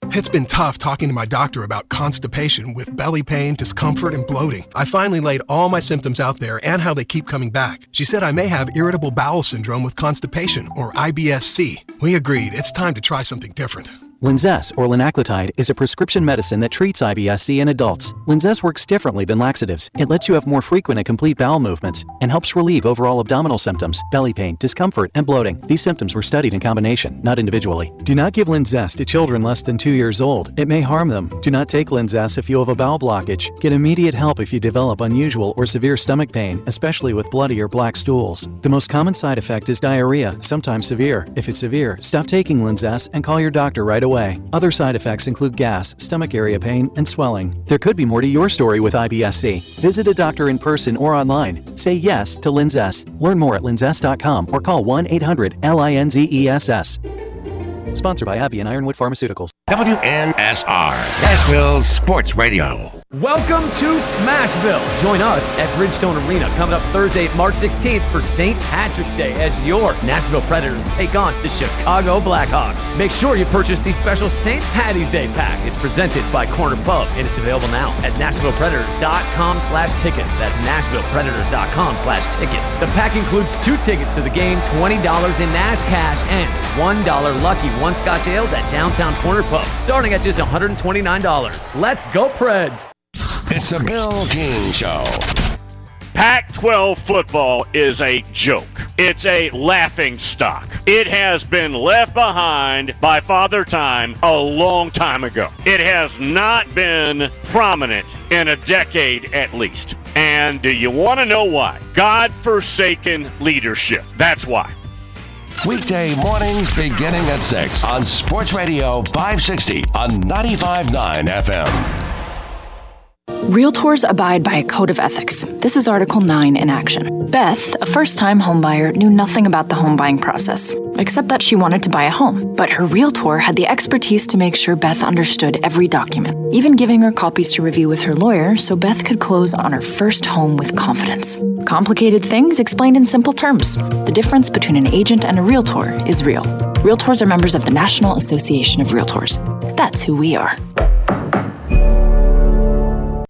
It's been tough talking to my doctor about constipation with belly pain, discomfort, and bloating. I finally laid all my symptoms out there and how they keep coming back. She said I may have irritable bowel syndrome with constipation, or IBS-C. We agreed it's time to try something different. Linzess, or linaclotide, is a prescription medicine that treats IBS-C in adults. Linzess works differently than laxatives. It lets you have more frequent and complete bowel movements and helps relieve overall abdominal symptoms, belly pain, discomfort, and bloating. These symptoms were studied in combination, not individually. Do not give Linzess to children less than 2 years old. It may harm them. Do not take Linzess if you have a bowel blockage. Get immediate help if you develop unusual or severe stomach pain, especially with bloody or black stools. The most common side effect is diarrhea, sometimes severe. If it's severe, stop taking Linzess and call your doctor right away. Other side effects include gas, stomach area pain, and swelling. There could be more to your story with IBS-C. Visit a doctor in person or online. Say yes to Linzess. Learn more at linzess.com or call 1-800-LINZESS. Sponsored by Abbey and Ironwood Pharmaceuticals. WNSR, Nashville Sports Radio. Welcome to Smashville. Join us at Bridgestone Arena coming up Thursday, March 16th for St. Patrick's Day as your Nashville Predators take on the Chicago Blackhawks. Make sure you purchase the special St. Patty's Day pack. It's presented by Corner Pub, and it's available now at NashvillePredators.com/tickets. That's NashvillePredators.com/tickets. The pack includes 2 tickets to the game, $20 in Nash cash, and $1 Lucky One Scotch Ales at Downtown Corner Pub, starting at just $129. Let's go, Preds! It's a Bill King Show. Pac-12 football is a joke. It's a laughing stock. It has been left behind by Father Time a long time ago. It has not been prominent in a decade at least. And do you want to know why? God-forsaken leadership. That's why. Weekday mornings beginning at 6 on Sports Radio 560 on 95.9 FM. Realtors abide by a code of ethics. This is Article 9 in action. Beth, a first-time homebuyer, knew nothing about the home buying process. except that she wanted to buy a home. But her realtor had the expertise to make sure Beth understood every document, even giving her copies to review with her lawyer so Beth could close on her first home with confidence. Complicated things explained in simple terms. The difference between an agent and a realtor is real. Realtors are members of the National Association of Realtors. That's who we are.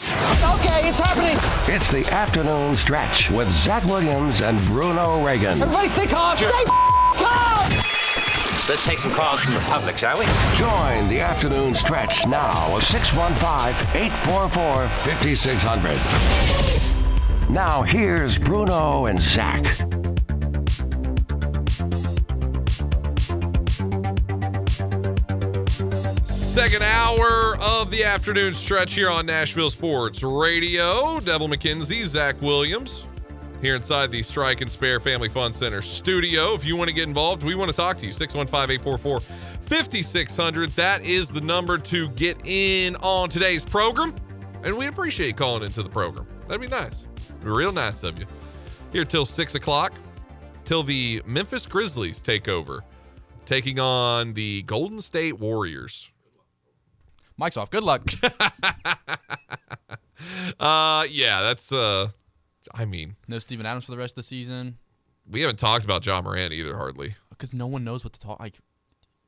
Okay, it's happening. It's the afternoon stretch with Zach Williams and Bruno Reagan. Everybody stay calm. Sure. Stay calm. Let's take some calls from the public, shall we? Join the afternoon stretch now at 615-844-5600. Now here's Bruno and Zach. Second hour of the afternoon stretch here on Nashville Sports Radio. Devil McKenzie, Zach Williams. Here inside the Strike and Spare Family Fun Center studio. If you want to get involved, we want to talk to you. 615-844-5600. That is the number to get in on today's program. And we appreciate calling into the program. That'd be nice. Real nice of you. Here till 6 o'clock, till the Memphis Grizzlies take over, taking on the Golden State Warriors. Mic's off. Good luck. No Steven Adams for the rest of the season. We haven't talked about Ja Morant either, hardly. Because no one knows what to talk.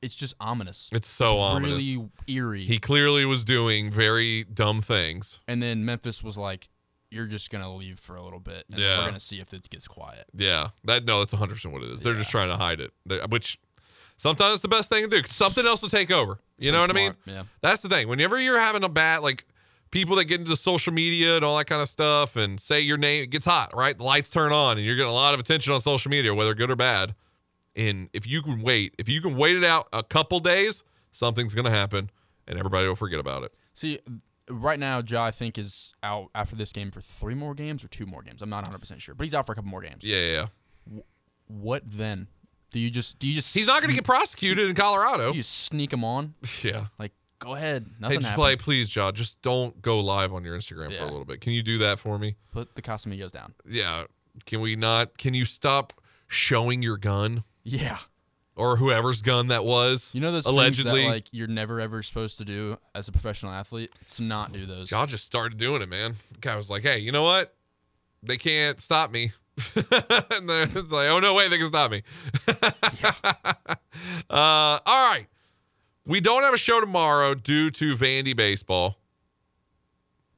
It's just ominous. It's ominous. Really eerie. He clearly was doing very dumb things. And then Memphis was like, "You're just going to leave for a little bit. And we're going to see if it gets quiet." Yeah. That's 100% what it is. They're just trying to hide it, which sometimes it's the best thing to do. 'Cause something else will take over. You know what I mean? Yeah. That's the thing. Whenever you're having a bad, people that get into social media and all that kind of stuff and say your name, it gets hot, right? The lights turn on and you're getting a lot of attention on social media, whether good or bad. And if you can wait it out a couple days, something's going to happen and everybody will forget about it. See, right now, Ja, I think, is out after this game for 3 more games or 2 more games. I'm not 100% sure, but he's out for a couple more games. Yeah. What then? Do you just? He's not going to get prosecuted in Colorado. You sneak him on. Yeah. Go ahead. Nothing happened. Hey, please, Ja, just don't go live on your Instagram for a little bit. Can you do that for me? Put the Casamigos down. Yeah. Can we not? Can you stop showing your gun? Yeah. Or whoever's gun that was. You know those allegedly things that, you're never, ever supposed to do as a professional athlete? To not do those. Ja just started doing it, man. The guy was like, "Hey, you know what? They can't stop me." And then it's like, "Oh, no way, they can stop me." All right. We don't have a show tomorrow due to Vandy baseball.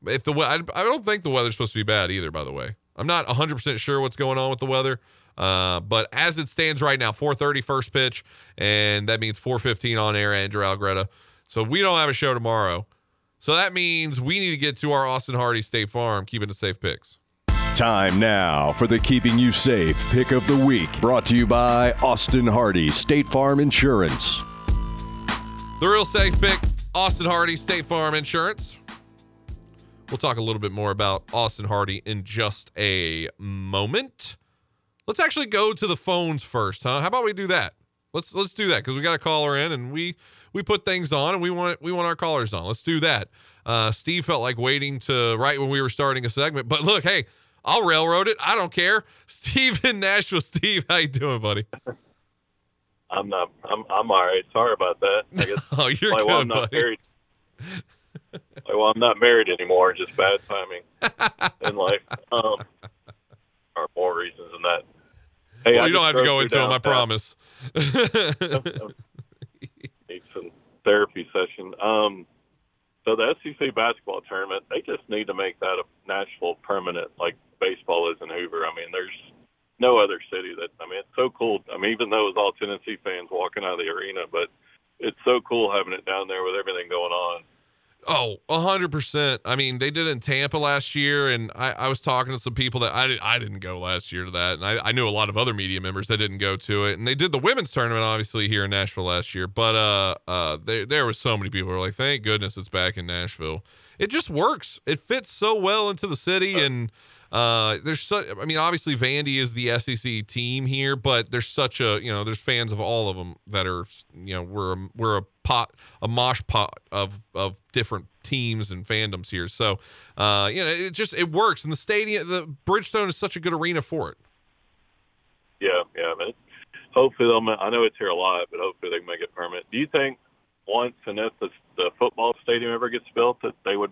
I don't think the weather's supposed to be bad either, by the way. I'm not 100% sure what's going on with the weather. But as it stands right now, 4:30 first pitch, and that means 4:15 on air, Andrew Algretta. So we don't have a show tomorrow. So that means we need to get to our Austin Hardy State Farm Keeping It Safe picks. Time now for the Keeping You Safe Pick of the Week, brought to you by Austin Hardy State Farm Insurance. The real safe pick, Austin Hardy State Farm Insurance. We'll talk a little bit more about Austin Hardy in just a moment. Let's actually go to the phones first, huh? How about we do that? Let's do that because we got a caller in and we put things on and we want our callers on. Let's do that. Steve felt like waiting to right when we were starting a segment, but look, hey, I'll railroad it. I don't care. Steve in Nashville. Steve, how you doing, buddy? I'm all right. Sorry about that. I guess oh, you're good, I'm not married. I'm not married anymore. Just bad timing in life. Are more reasons than that. Hey, well, you don't have to go into them. I promise. Need some therapy session. So the SEC basketball tournament, they just need to make that a Nashville permanent, like baseball is in Hoover. I mean, there's no other city that, I mean, it's so cool. I mean, even though it was all Tennessee fans walking out of the arena, but it's so cool having it down there with everything going on. Oh, 100%. I mean, they did it in Tampa last year, and I was talking to some people that I didn't go last year to that, and I knew a lot of other media members that didn't go to it, and they did the women's tournament, obviously, here in Nashville last year, but there were so many people who were like, thank goodness it's back in Nashville. It just works. It fits so well into the city, and I mean, obviously Vandy is the SEC team here, but there's such a, you know, there's fans of all of them that are, you know, we're a mosh pot of different teams and fandoms here. So, you know, it works, and the stadium, the Bridgestone is such a good arena for it. Yeah, man. Hopefully I know it's here a lot, but hopefully they can make it permanent. Do you think once and if the football stadium ever gets built, that they would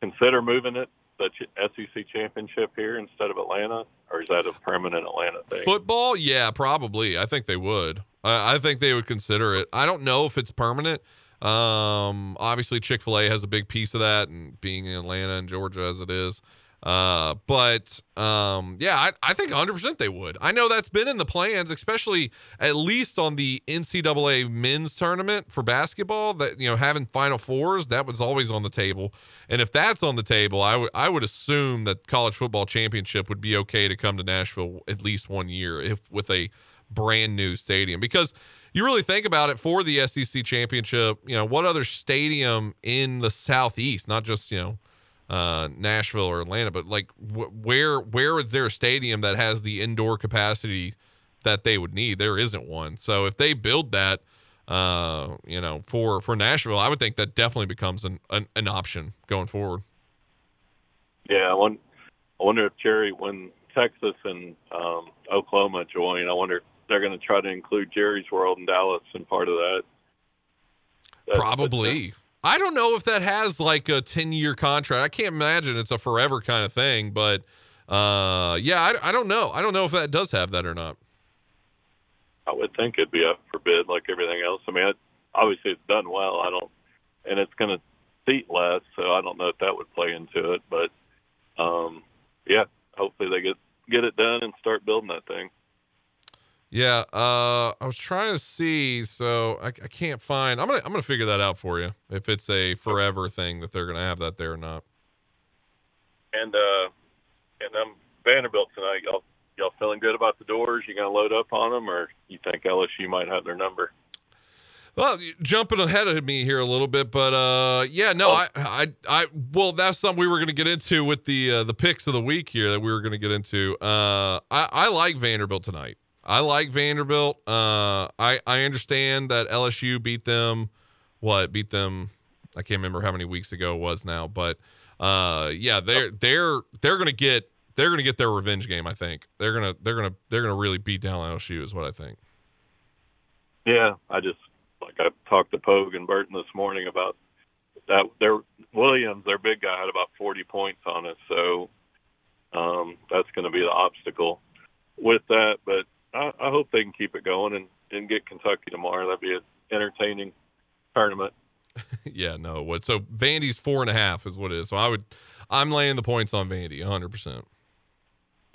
consider moving it? The SEC championship here instead of Atlanta, or is that a permanent Atlanta thing? Football, yeah, probably. I think they would. I think they would consider it. I don't know if it's permanent. Obviously, Chick-fil-A has a big piece of that, and being in Atlanta and Georgia as it is. I think 100% they would. I know that's been in the plans, especially at least on the NCAA men's tournament for basketball, that, you know, having Final Fours, that was always on the table. And if that's on the table, I would assume that college football championship would be okay to come to Nashville at least one year with a brand new stadium, because you really think about it, for the SEC championship, you know, what other stadium in the Southeast, not just, you know, Nashville or Atlanta, but like where is there a stadium that has the indoor capacity that they would need? There isn't one. So if they build that, you know, for Nashville, I would think that definitely becomes an option going forward. Yeah. I wonder if, Jerry, when Texas and Oklahoma join, I wonder if they're going to try to include Jerry's World in Dallas and part of that. Probably. I don't know if that has like a 10-year contract. I can't imagine it's a forever kind of thing, but I don't know. I don't know if that does have that or not. I would think it'd be up for bid like everything else. I mean, obviously it's done well. And it's going to seat less, so I don't know if that would play into it. But hopefully they get it done and start building that thing. Yeah, I was trying to see, so I can't find. I'm gonna figure that out for you, if it's a forever thing that they're gonna have that there or not. And I'm Vanderbilt tonight. Y'all feeling good about the doors? You gonna load up on them, or you think LSU might have their number? Well, jumping ahead of me here a little bit, but that's something we were going to get into with the picks of the week here that we were going to get into. I like Vanderbilt tonight. I like Vanderbilt. I understand that LSU beat them. I can't remember how many weeks ago it was now, but they're gonna get their revenge game. I think they're gonna really beat down LSU is what I think. Yeah, I talked to Pogue and Burton this morning about that. Their big guy had about 40 points on us, so that's gonna be the obstacle with that, but I hope they can keep it going and get Kentucky tomorrow. That'd be an entertaining tournament. Yeah, no, it would. So Vandy's 4.5 is what it is. So I'm laying the points on Vandy 100%.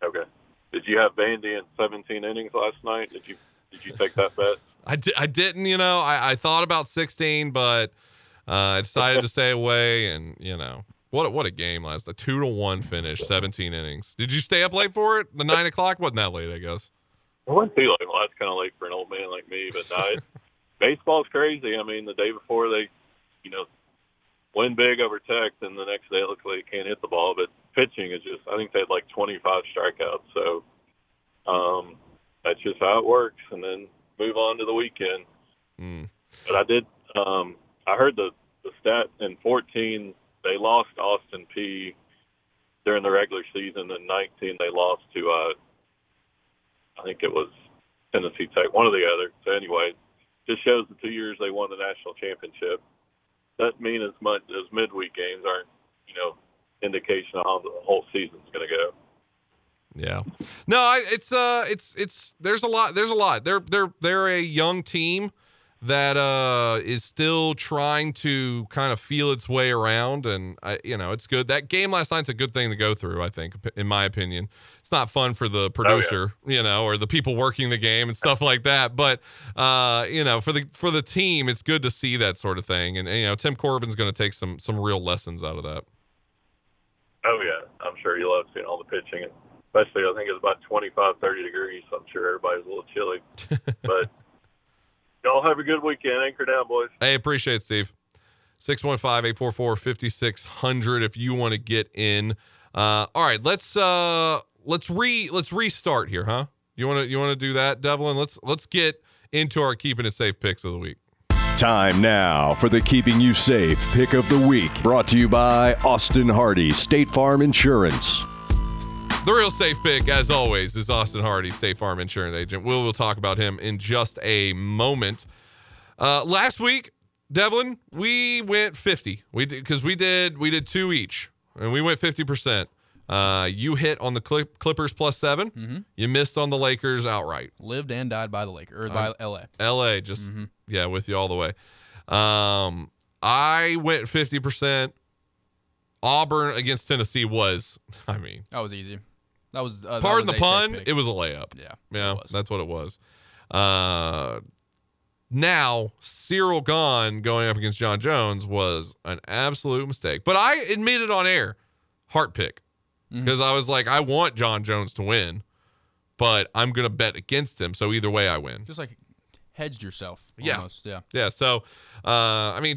Okay. Did you have Vandy in 17 innings last night? Did you take that bet? I didn't, you know, I thought about 16, but I decided to stay away, and you know, what a game last night. 2-1 finish, 17 innings. Did you stay up late for it? The 9 o'clock wasn't that late, I guess. It wasn't too late. Well, that's kind of late for an old man like me, but no, baseball's crazy. I mean, the day before they, you know, win big over Tech, and the next day it looks like they can't hit the ball. But pitching is just, I think they had like 25 strikeouts. So that's just how it works. And then move on to the weekend. Mm. But I did. I heard the stat in 14. They lost Austin Peay during the regular season. In 19, they lost to I think it was Tennessee Tech, one or the other. So anyway, just shows the 2 years they won the national championship. Doesn't mean as much as midweek games aren't, you know, indication of how the whole season's going to go. Yeah, no, it's there's a lot. They're a young team that is still trying to kind of feel its way around. And, it's good. That game last night's a good thing to go through, I think, in my opinion. It's not fun for the producer, or the people working the game and stuff like that. But, for the team, it's good to see that sort of thing. And, Tim Corbin's going to take some real lessons out of that. Oh, yeah. I'm sure he loves seeing all the pitching. Especially, I think it was about 25, 30 degrees. So I'm sure everybody's a little chilly. But y'all have a good weekend. Anchor down, boys. Hey, appreciate it, Steve. 615-844-5600 if you want to get in. All right, let's restart here, huh? You want to do that, Devlin? Let's get into our Keeping It Safe picks of the week. Time now for the Keeping You Safe pick of the week, brought to you by Austin Hardy State Farm Insurance. The real safe pick, as always, is Austin Hardy, State Farm Insurance agent. We'll talk about him in just a moment. Last week, Devlin, we went 50. We did two each, and we went 50%. You hit on the Clippers +7. Mm-hmm. You missed on the Lakers outright. Lived and died by the Lakers, or by LA. LA, just with you all the way. I went 50%. Auburn against Tennessee that was easy. That was pardon the pun. It was a layup. Yeah, that's what it was. Now Cyril Gahn going up against John Jones was an absolute mistake. But I admitted on air, heart pick, because I was like, I want John Jones to win, but I'm gonna bet against him. So either way, I win. Just like hedged yourself. Almost. Yeah. So,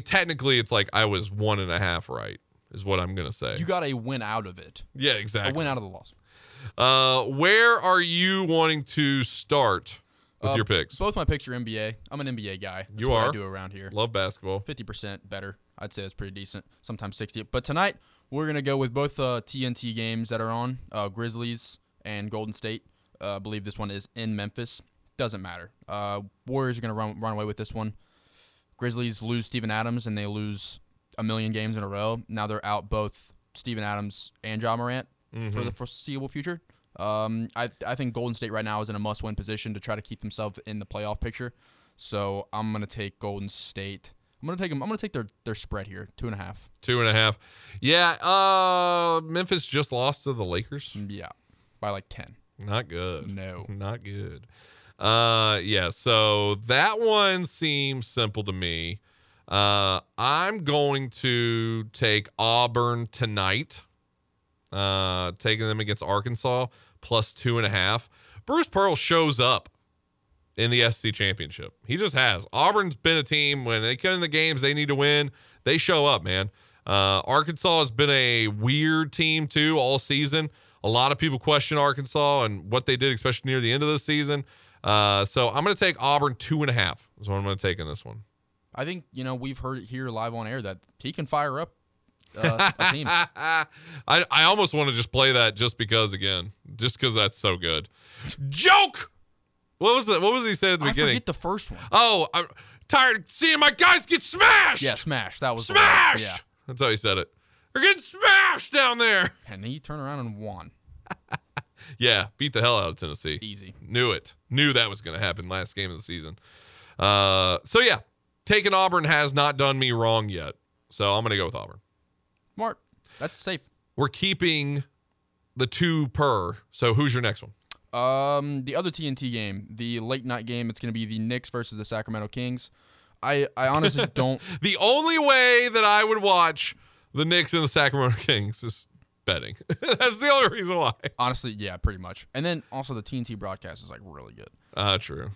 technically, it's like I was 1.5 right, is what I'm going to say. You got a win out of it. Yeah, exactly. A win out of the loss. Where are you wanting to start with your picks? Both my picks are NBA. I'm an NBA guy. That's what I do around here. Love basketball. 50% better. I'd say it's pretty decent. Sometimes 60. But tonight, we're going to go with both TNT games that are on, Grizzlies and Golden State. I believe this one is in Memphis. Doesn't matter. Warriors are going to run away with this one. Grizzlies lose Steven Adams, and they lose a million games in a row. Now they're out both Steven Adams and Ja Morant for the foreseeable future. I think Golden State right now is in a must-win position to try to keep themselves in the playoff picture. So I'm going to take Golden State. I'm going to take their spread here, 2.5. 2.5. Yeah, Memphis just lost to the Lakers. Yeah, by like 10. Not good. No. Not good. So that one seems simple to me. I'm going to take Auburn tonight, taking them against Arkansas +2.5. Bruce Pearl shows up in the SEC championship. He just has. Auburn's been a team when they come in the games they need to win, they show up, man. Arkansas has been a weird team too all season. A lot of people question Arkansas and what they did, especially near the end of the season. So I'm going to take Auburn 2.5 is what I'm going to take in this one. I think, we've heard it here live on air that he can fire up a team. I almost want to just play that just because that's so good. Joke! What was he saying at the beginning? I forget the first one. Oh, I'm tired of seeing my guys get smashed! Yeah, smashed. That was smashed! Yeah. That's how he said it. They're getting smashed down there! And he turned around and won. Yeah, beat the hell out of Tennessee. Easy. Knew it. Knew that was going to happen last game of the season. Taking Auburn has not done me wrong yet, so I'm going to go with Auburn. Smart. That's safe. We're keeping the two per, so who's your next one? The other TNT game, the late-night game, it's going to be the Knicks versus the Sacramento Kings. I honestly don't. The only way that I would watch the Knicks and the Sacramento Kings is betting. That's the only reason why. Honestly, yeah, pretty much. And then also the TNT broadcast is, really good. True.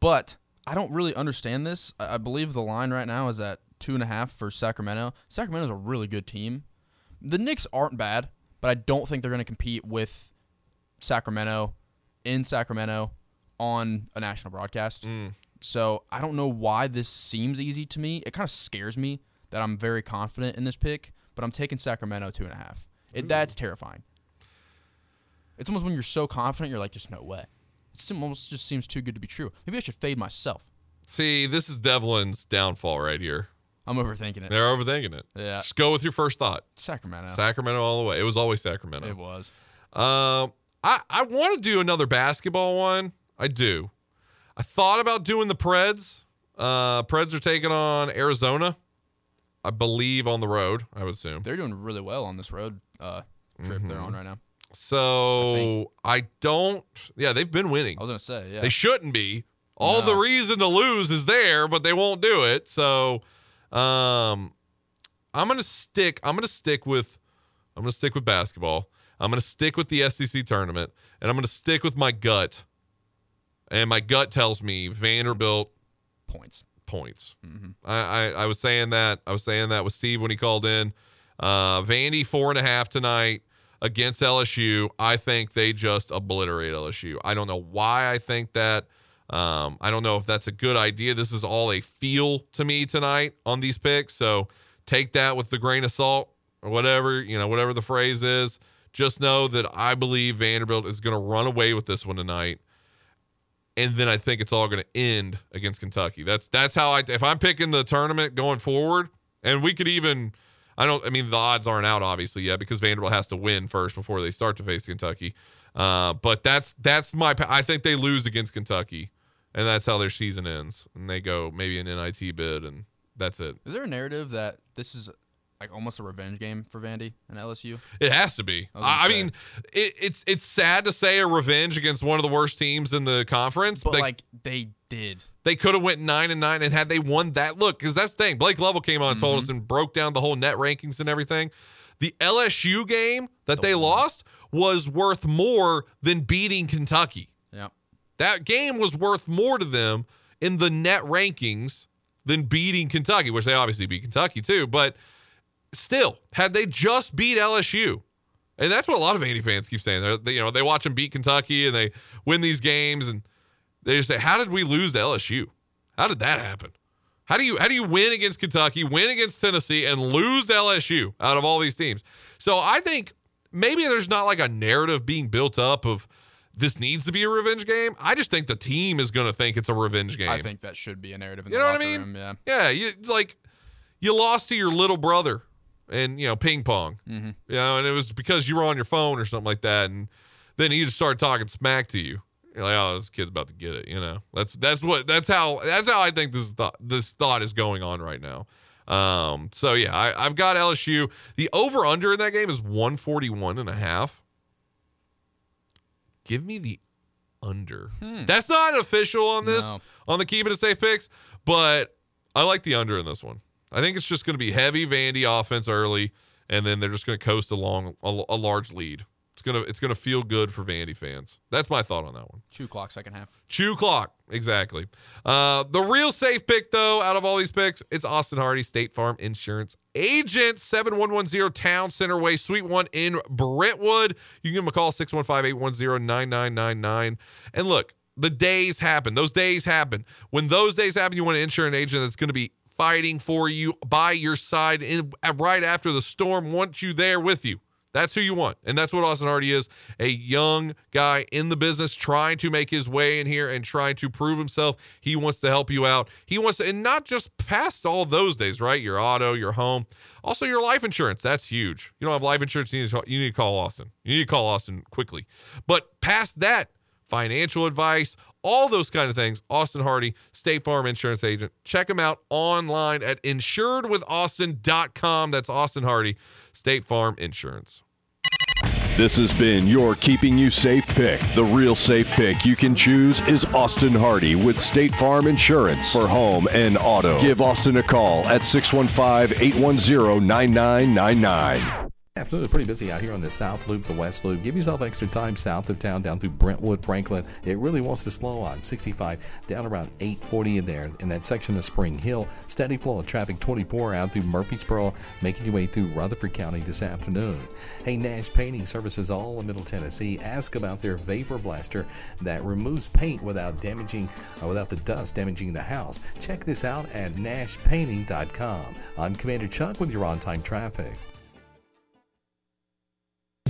But I don't really understand this. I believe the line right now is at 2.5 for Sacramento. Sacramento's a really good team. The Knicks aren't bad, but I don't think they're going to compete with Sacramento in Sacramento on a national broadcast. So I don't know why this seems easy to me. It kind of scares me that I'm very confident in this pick, but I'm taking Sacramento 2.5. That's terrifying. It's almost when you're so confident, you're like, there's no way. It almost just seems too good to be true. Maybe I should fade myself. See, this is Devlin's downfall right here. I'm overthinking it. They're overthinking it. Yeah. Just go with your first thought. Sacramento. Sacramento all the way. It was always Sacramento. It was. I want to do another basketball one. I do. I thought about doing the Preds. Preds are taking on Arizona, I believe, on the road, I would assume. They're doing really well on this road trip they're on right now. So they've been winning. I was going to say, yeah. They shouldn't be. The reason to lose is there, but they won't do it. So I'm going to stick with basketball. I'm going to stick with the SEC tournament, and I'm going to stick with my gut. And my gut tells me Vanderbilt points. Mm-hmm. I was saying that with Steve when he called in. Vandy 4.5 tonight against LSU. I think they just obliterate LSU. I don't know why I think that. I don't know if that's a good idea. This is all a feel to me tonight on these picks. So take that with the grain of salt or whatever, whatever the phrase is. Just know that I believe Vanderbilt is going to run away with this one tonight. And then I think it's all going to end against Kentucky. That's how if I'm picking the tournament going forward, and we could even, the odds aren't out obviously yet because Vanderbilt has to win first before they start to face Kentucky. But that's I think they lose against Kentucky, and that's how their season ends. And they go maybe an NIT bid, and that's it. Is there a narrative that this is like almost a revenge game for Vandy and LSU? It has to be. It's sad to say a revenge against one of the worst teams in the conference. But they did. They could have went 9-9, and had they won that, because that's the thing. Blake Lovell came on and told us and broke down the whole net rankings and everything. The LSU game that they lost was worth more than beating Kentucky. Yeah. That game was worth more to them in the net rankings than beating Kentucky, which they obviously beat Kentucky too. But still, had they just beat LSU, and that's what a lot of Vandy fans keep saying. They watch them beat Kentucky and they win these games, and they just say, "How did we lose to LSU? How did that happen? How do you win against Kentucky, win against Tennessee, and lose to LSU out of all these teams?" So I think maybe there's not like a narrative being built up of this needs to be a revenge game. I just think the team is going to think it's a revenge game. I think that should be a narrative in the locker room. Yeah. Yeah. You lost to your little brother and, ping pong, and it was because you were on your phone or something like that. And then he just started talking smack to you. You're like, oh, this kid's about to get it. That's how I think this thought is going on right now. I've got LSU. The over under in that game is 141.5. Give me the under. That's not official on this, on the Keep It A Safe picks, but I like the under in this one. I think it's just going to be heavy Vandy offense early, and then they're just going to coast along a large lead. It's gonna feel good for Vandy fans. That's my thought on that one. Chew clock, exactly. The real safe pick, though, out of all these picks, it's Austin Hardy, State Farm Insurance Agent, 7110 Town Center Way, Suite 1 in Brentwood. You can give them a call, 615-810-9999. And look, the days happen. Those days happen. When those days happen, you want an insurance agent that's going to be fighting for you, by your side, right after the storm, wants you there with you. That's who you want. And that's what Austin Hardy is, a young guy in the business trying to make his way in here and trying to prove himself. He wants to help you out. He wants to, and not just past all those days, right? Your auto, your home, also your life insurance. That's huge. You don't have life insurance, you need to call Austin. You need to call Austin quickly. But past that, financial advice, all those kind of things, Austin Hardy, State Farm Insurance Agent. Check him out online at insuredwithaustin.com. That's Austin Hardy, State Farm Insurance. This has been your Keeping You Safe pick. The real safe pick you can choose is Austin Hardy with State Farm Insurance for home and auto. Give Austin a call at 615-810-9999. Afternoon, pretty busy out here on the South Loop, the West Loop. Give yourself extra time south of town, down through Brentwood, Franklin. It really wants to slow on 65, down around 840 in there. In that section of Spring Hill, steady flow of traffic 24 out through Murfreesboro, making your way through Rutherford County this afternoon. Hey, Nash Painting services all in Middle Tennessee. Ask about their Vapor Blaster that removes paint without the dust damaging the house. Check this out at nashpainting.com. I'm Commander Chuck with your on-time traffic.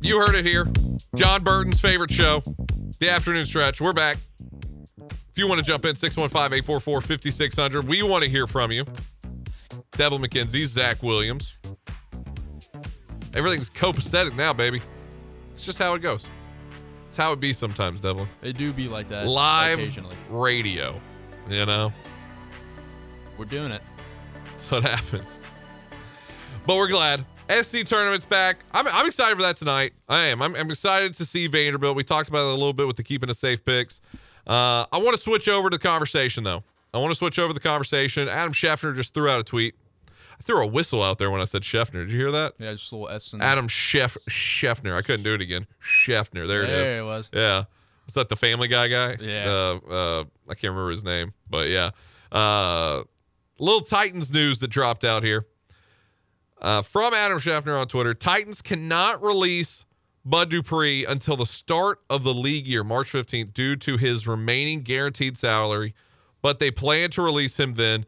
You heard it here. John Burton's favorite show, The Afternoon Stretch. We're back. If you want to jump in, 615-844-5600. We want to hear from you. Devil McKenzie, Zach Williams. Everything's copacetic now, baby. It's just how it goes. It's how it be sometimes, Devil. It do be like that. Live occasionally. Radio. You know? We're doing it. That's what happens. But we're glad. SC tournament's back. I'm excited for that tonight. I am. I'm excited to see Vanderbilt. We talked about it a little bit with the keeping us safe picks. I want to switch over to the conversation, though. Adam Scheffner just threw out a tweet. I threw a whistle out there when I said Scheffner. Did you hear that? Yeah, just a little S. Adam Scheffner. I couldn't do it again. Scheffner. There it is. There it was. Yeah. Is that the Family Guy? Yeah. I can't remember his name, but yeah. Little Titans news that dropped out here from Adam Scheffner on Twitter. Titans cannot release Bud Dupree until the start of the league year, March 15th, due to his remaining guaranteed salary, but they plan to release him then.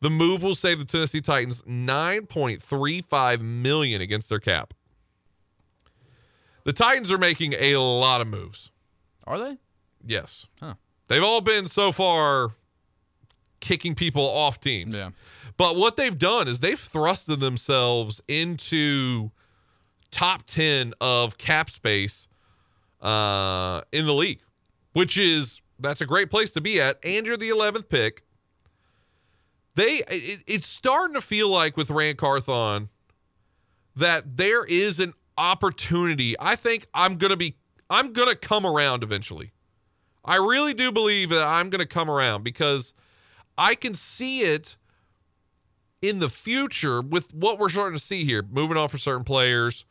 The move will save the Tennessee Titans $9.35 million against their cap. The Titans are making a lot of moves. Are they? Yes. Huh. They've all been so far kicking people off teams. Yeah. But what they've done is they've thrusted themselves into top 10 of cap space in the league, which is, that's a great place to be at. And you're the 11th pick. It's starting to feel like with Rand Carthon that there is an opportunity. I think I'm going to come around eventually. I really do believe that I'm going to come around because I can see it in the future with what we're starting to see here, moving on for certain players,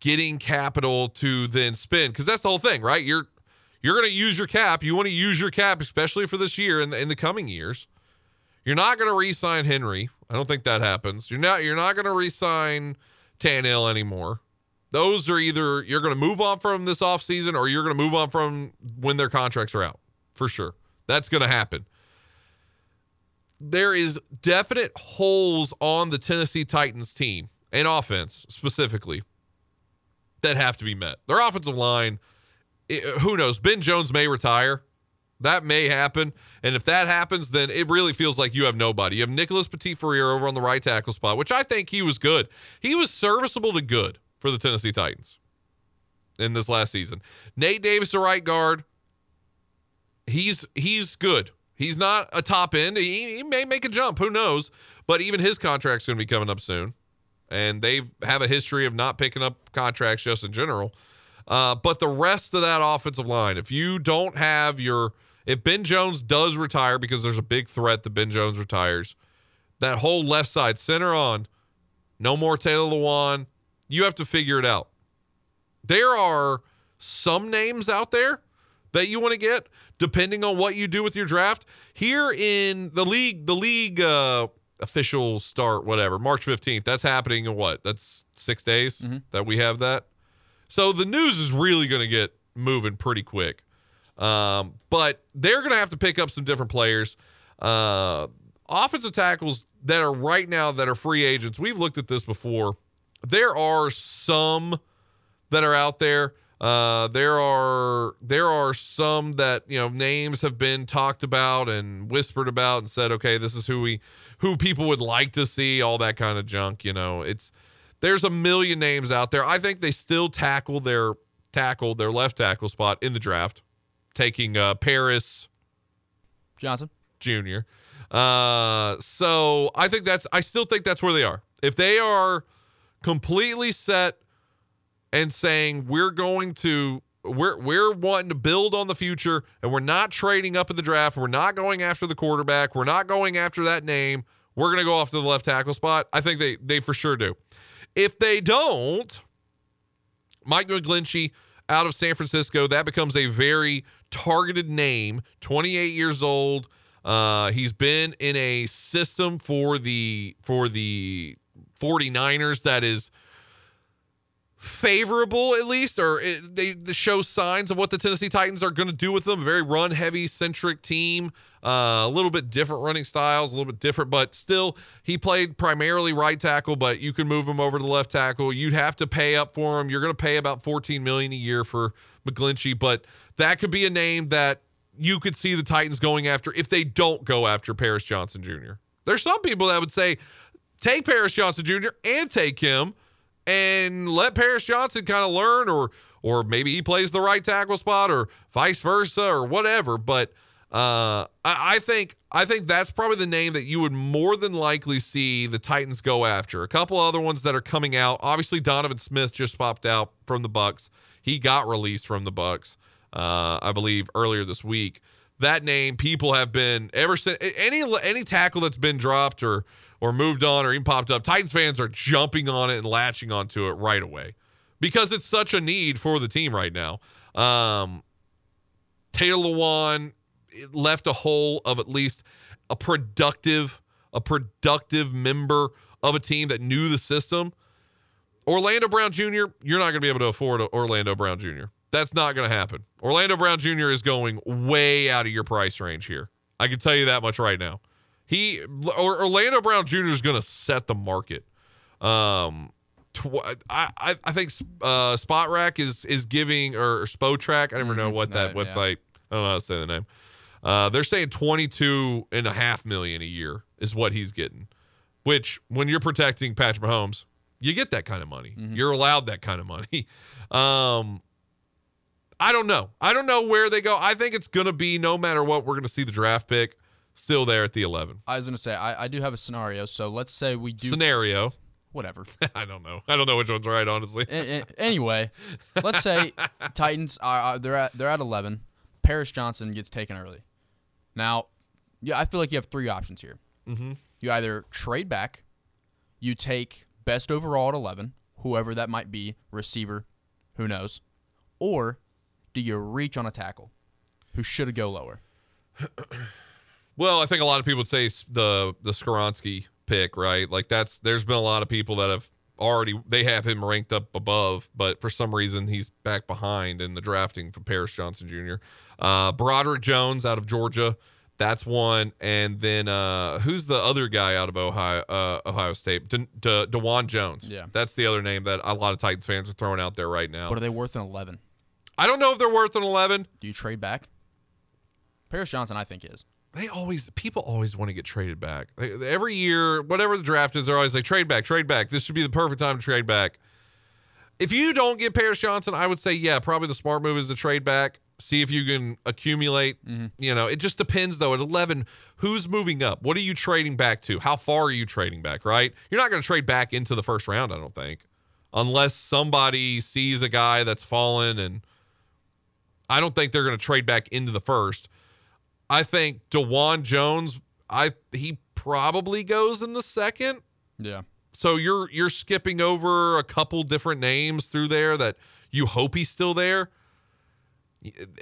getting capital to then spend. Cause that's the whole thing, right? You're going to use your cap. You want to use your cap, especially for this year and in the coming years. You're not going to re-sign Henry. I don't think that happens. You're not going to re-sign Tannehill anymore. Those are either you're going to move on from this offseason or you're going to move on from when their contracts are out for sure. That's going to happen. There is definite holes on the Tennessee Titans team and offense specifically that have to be met. Their offensive line, who knows? Ben Jones may retire. That may happen. And if that happens, then it really feels like you have nobody. You have Nicholas Petit-Ferrier over on the right tackle spot, which I think he was good. He was serviceable to good for the Tennessee Titans in this last season. Nate Davis, the right guard, he's good. He's not a top end. He may make a jump. Who knows? But even his contract's going to be coming up soon. And they have a history of not picking up contracts just in general. But the rest of that offensive line, if Ben Jones does retire, because there's a big threat that Ben Jones retires, that whole left side center on, no more Taylor Lewan, you have to figure it out. There are some names out there that you want to get, depending on what you do with your draft. Here in the league official start, whatever, March 15th, that's happening in what? That's 6 days that we have that. So the news is really going to get moving pretty quick. But they're going to have to pick up some different players. Offensive tackles that are right now that are free agents. We've looked at this before. There are some that are out there. There are some that, you know, names have been talked about and whispered about and said, okay, this is who people would like to see, all that kind of junk. You know, there's a million names out there. I think they still tackle their left tackle spot in the draft, taking Paris Johnson Jr. So I still think that's where they are. If they are completely set and saying we're wanting to build on the future and we're not trading up in the draft, we're not going after the quarterback, we're not going after that name, we're going to go off to the left tackle spot, I think they for sure do. If they don't, Mike McGlinchey out of San Francisco, that becomes a very targeted name, 28 years old. He's been in a system for the 49ers that is favorable, at least, or they show signs of what the Tennessee Titans are going to do with them. A very run heavy centric team, a little bit different running styles, a little bit different, but still he played primarily right tackle, but you can move him over to the left tackle. You'd have to pay up for him. You're going to pay about $14 million a year for McGlinchey, but that could be a name that you could see the Titans going after if they don't go after Paris Johnson Jr. There's some people that would say take Paris Johnson Jr. and take him and let Paris Johnson kind of learn, or maybe he plays the right tackle spot or vice versa or whatever. But I think that's probably the name that you would more than likely see the Titans go after. A couple other ones that are coming out. Obviously, Donovan Smith just popped out from the Bucs. He got released from the Bucs, I believe, earlier this week. That name, people have been, ever since any tackle that's been dropped or moved on or even popped up, Titans fans are jumping on it and latching onto it right away because it's such a need for the team right now. Taylor Lewan left a hole of at least a productive member of a team that knew the system. Orlando Brown Jr., you're not going to be able to afford Orlando Brown Jr. That's not going to happen. Orlando Brown Jr. is going way out of your price range here. I can tell you that much right now. Orlando Brown Jr. is going to set the market. I think Spot Rack is giving, or Spotrac. I never know what that website. Yeah. I don't know how to say the name. They're saying $22.5 million a year is what he's getting, which when you're protecting Patrick Mahomes, you get that kind of money. Mm-hmm. You're allowed that kind of money. I don't know. I don't know where they go. I think it's going to be, no matter what, we're going to see the draft pick still there at the 11. I was going to say, I do have a scenario. So let's say we do. Scenario. Whatever. I don't know. I don't know which one's right, honestly. Anyway, let's say Titans, they're at 11. Paris Johnson gets taken early. Now, yeah, I feel like you have three options here. Mm-hmm. You either trade back, you take best overall at 11, whoever that might be, receiver, who knows, or do you reach on a tackle who should go lower? Well, I think a lot of people would say the Skoronski pick, right? Like there's been a lot of people that have him ranked up above, but for some reason he's back behind in the drafting for Paris Johnson Jr. Broderick Jones out of Georgia, that's one. And then who's the other guy out of Ohio State? DeJuan Jones. Yeah. That's the other name that a lot of Titans fans are throwing out there right now. But are they worth an 11? I don't know if they're worth an 11. Do you trade back? Paris Johnson, I think, is. People always want to get traded back. Every year, whatever the draft is, they're always like, trade back, trade back. This should be the perfect time to trade back. If you don't get Paris Johnson, I would say, yeah, probably the smart move is to trade back. See if you can accumulate. Mm-hmm. You know, it just depends, though. At 11, who's moving up? What are you trading back to? How far are you trading back, right? You're not going to trade back into the first round, I don't think, unless somebody sees a guy that's fallen, and I don't think they're going to trade back into the first. I think DeJuan Jones, he probably goes in the second. Yeah. So you're skipping over a couple different names through there that you hope he's still there.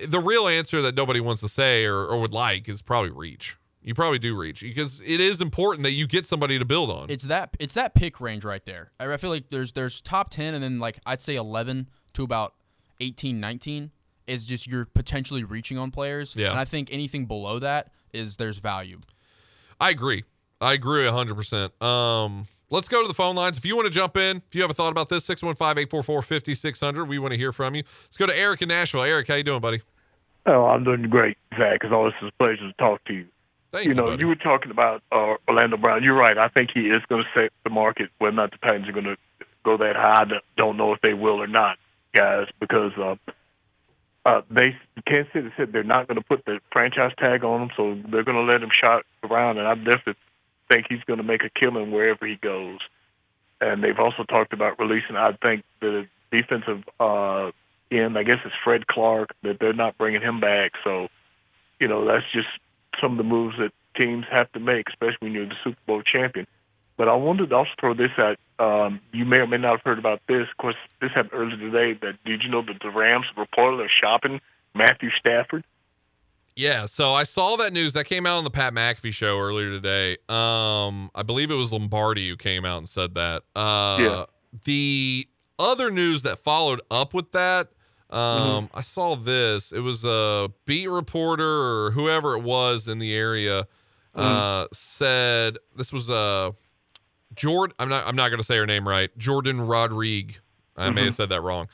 The real answer that nobody wants to say or would like is probably reach. You probably do reach because it is important that you get somebody to build on. It's that pick range right there. I feel like there's top 10 and then like I'd say 11 to about 18, 19. Is just you're potentially reaching on players. Yeah. And I think anything below that there's value. I agree 100%. Let's go to the phone lines. If you want to jump in, if you have a thought about this, 615-844-5600. We want to hear from you. Let's go to Eric in Nashville. Eric, how you doing, buddy? Oh, I'm doing great, Zach. It's always a pleasure to talk to you. Thank you, buddy. You were talking about Orlando Brown. You're right. I think he is going to set the market. Whether or not the Titans are going to go that high, I don't know if they will or not, guys, because Kansas City said they're not going to put the franchise tag on him, so they're going to let him shop around, and I definitely think he's going to make a killing wherever he goes. And they've also talked about releasing, I think, the defensive end, I guess it's Fred Clark, that they're not bringing him back. So, you know, that's just some of the moves that teams have to make, especially when you're the Super Bowl champion. But I wanted to also throw this out. You may or may not have heard about this. Of course, this happened earlier today. Did you know that the Rams reportedly are shopping Matthew Stafford? Yeah, so I saw that news. That came out on the Pat McAfee show earlier today. I believe it was Lombardi who came out and said that. Yeah. The other news that followed up with that, I saw this. It was a beat reporter or whoever it was in the area said this was Jordan. I'm not going to say her name right. Jordan Rodrigue. I may have said that wrong.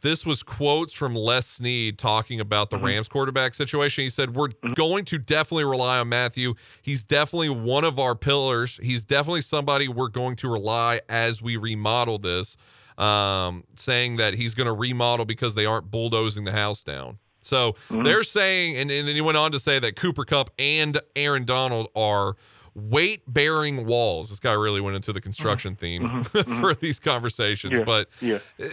This was quotes from Les Snead talking about the Rams quarterback situation. He said, we're going to definitely rely on Matthew. He's definitely one of our pillars. He's definitely somebody we're going to rely as we remodel this. Saying that he's going to remodel because they aren't bulldozing the house down. So they're saying, and then he went on to say that Cooper Kupp and Aaron Donald are weight-bearing walls. This guy really went into the construction theme for these conversations. Yeah, but